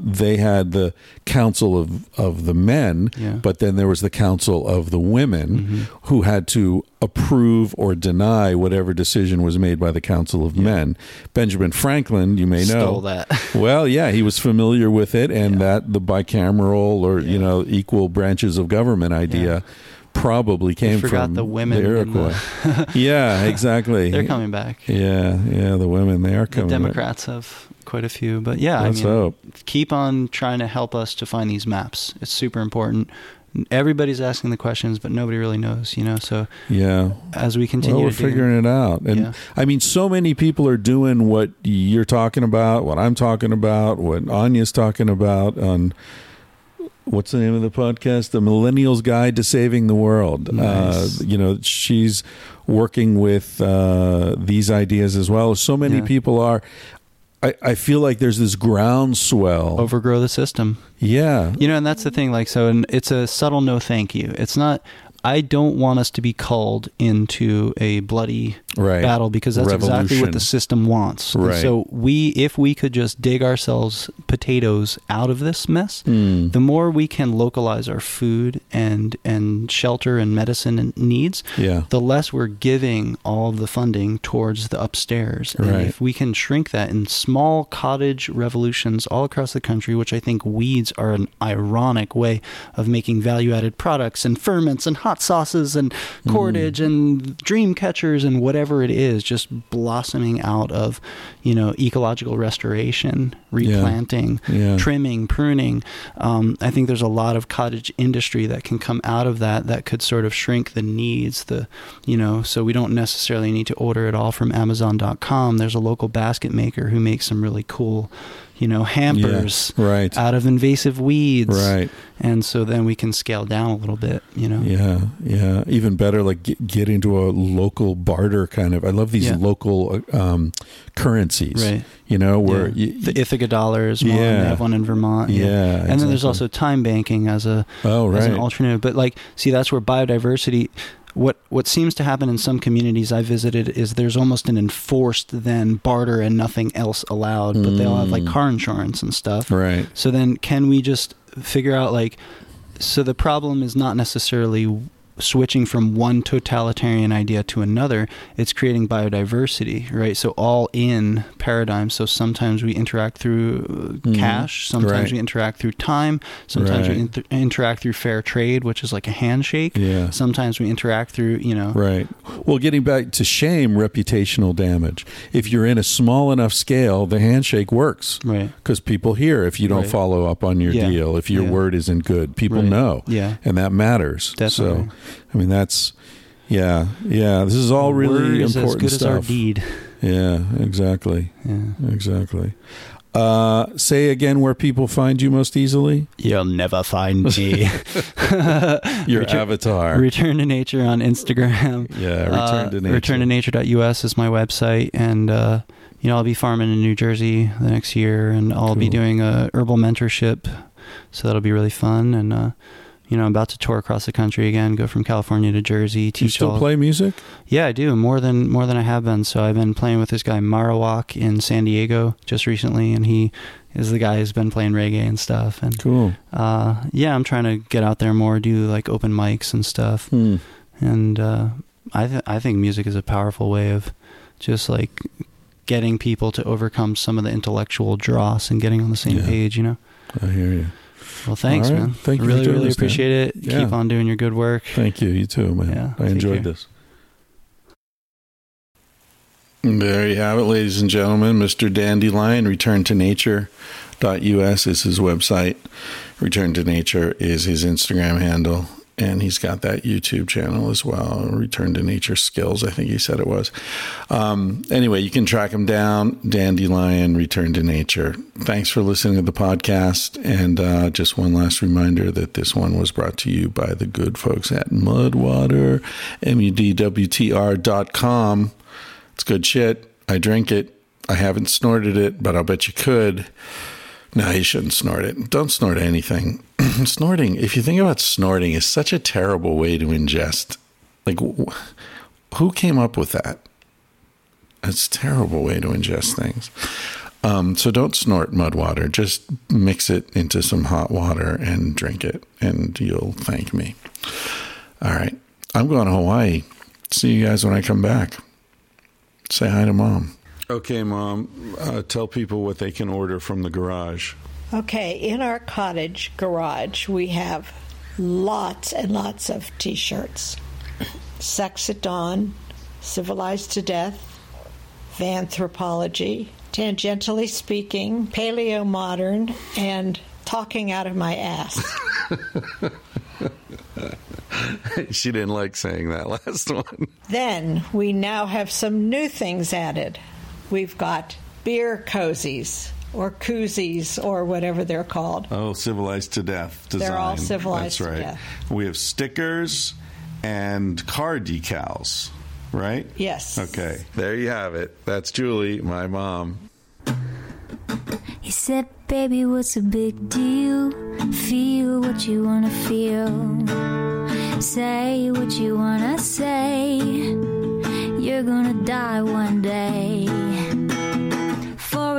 They had the council of the men, but then there was the council of the women who had to approve or deny whatever decision was made by the council of men. Benjamin Franklin, you may know that. Well, yeah, he was familiar with it, and that the bicameral or, equal branches of government idea probably came from the women, the Iroquois. Yeah, exactly. They're coming back. Yeah, the women, they are coming back. The Democrats have quite a few, but let's hope. Keep on trying to help us to find these maps. It's super important. Everybody's asking the questions, but nobody really knows, so as we continue we're figuring it out. And so many people are doing what you're talking about, what I'm talking about, what Anya's talking about on... What's the name of the podcast? The Millennial's Guide to Saving the World. Nice. She's working with these ideas as well. So many people are. I feel like there's this groundswell. Overgrow the system. Yeah. And that's the thing. And it's a subtle no thank you. It's not... I don't want us to be called into a bloody battle, because that's exactly what the system wants. Right. So if we could just dig ourselves potatoes out of this mess, the more we can localize our food and shelter and medicine and needs, the less we're giving all the funding towards the upstairs. And if we can shrink that in small cottage revolutions all across the country, which I think weeds are an ironic way of making value-added products and ferments and hot sauces and cordage and dream catchers and whatever it is, just blossoming out of, ecological restoration, replanting, trimming, pruning. I think there's a lot of cottage industry that can come out of that could sort of shrink the needs, so we don't necessarily need to order it all from Amazon.com. There's a local basket maker who makes some really cool hampers out of invasive weeds. Right. And so then we can scale down a little bit, Yeah. Even better, get into a local barter kind of, I love these local currencies, right. Where the Ithaca dollars, they have one in Vermont. Yeah. And then there's also time banking as an alternative. But that's where biodiversity... What seems to happen in some communities I visited is there's almost an enforced then barter and nothing else allowed, but they all have car insurance and stuff. Right. So then can we just figure out so the problem is not necessarily switching from one totalitarian idea to another, it's creating biodiversity, right? So all in paradigms. So sometimes we interact through cash, sometimes we interact through time, sometimes we interact through fair trade, which is like a handshake. Yeah. Sometimes we interact through, Right. Well, getting back to shame, reputational damage. If you're in a small enough scale, the handshake works. Right. Because people hear if you don't follow up on your deal, if your word isn't good, people know. Yeah. And that matters. Definitely. So, that's, this is all really important stuff. Word is as good as our deed. Yeah, exactly. Yeah, exactly. Say again where people find you most easily. You'll never find me. Your avatar. Return to Nature on Instagram. Yeah, Return to Nature. ReturnToNature.us is my website, and... I'll be farming in New Jersey the next year, and I'll be doing a herbal mentorship, so that'll be really fun, and... I'm about to tour across the country again, go from California to Jersey. Do you still play music? Yeah, I do, more than I have been. So I've been playing with this guy, Marowak, in San Diego just recently, and he is the guy who's been playing reggae and stuff. And, cool. I'm trying to get out there more, do open mics and stuff. And I think music is a powerful way of just getting people to overcome some of the intellectual dross and getting on the same page, I hear you. Well, thanks, right, man. Thank you. Really appreciate it. Yeah. Keep on doing your good work. Thank you. You too, man. Yeah, I enjoyed this. There you have it, ladies and gentlemen. Mr. Dandelion, returntonature.us is his website. Return to Nature is his Instagram handle. And he's got that YouTube channel as well, Return to Nature Skills, I think he said it was. Anyway, you can track him down, Dandelion, Return to Nature. Thanks for listening to the podcast. And just one last reminder that this one was brought to you by the good folks at Mudwater, MUDWTR.com. It's good shit. I drink it. I haven't snorted it, but I'll bet you could. No, you shouldn't snort it. Don't snort anything. Snorting, if you think about snorting, is such a terrible way to ingest. Like, who came up with that? It's a terrible way to ingest things. So don't snort mud water. Just mix it into some hot water and drink it, and you'll thank me. All right. I'm going to Hawaii. See you guys when I come back. Say hi to Mom. Okay, Mom, tell people what they can order from the garage. Okay, in our cottage garage, we have lots and lots of T-shirts. Sex at Dawn, Civilized to Death, Vanthropology, Tangentially Speaking, Paleo Modern, and Talking Out of My Ass. She didn't like saying that last one. Then we now have some new things added. We've got beer cozies or koozies or whatever they're called. Oh, Civilized to Death design. They're all Civilized to Death. That's right. We have stickers and car decals, right? Yes. Okay. There you have it. That's Julie, my mom. He said, baby, what's a big deal? Feel what you want to feel. Say what you want to say. You're gonna die one day. For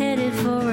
Headed for a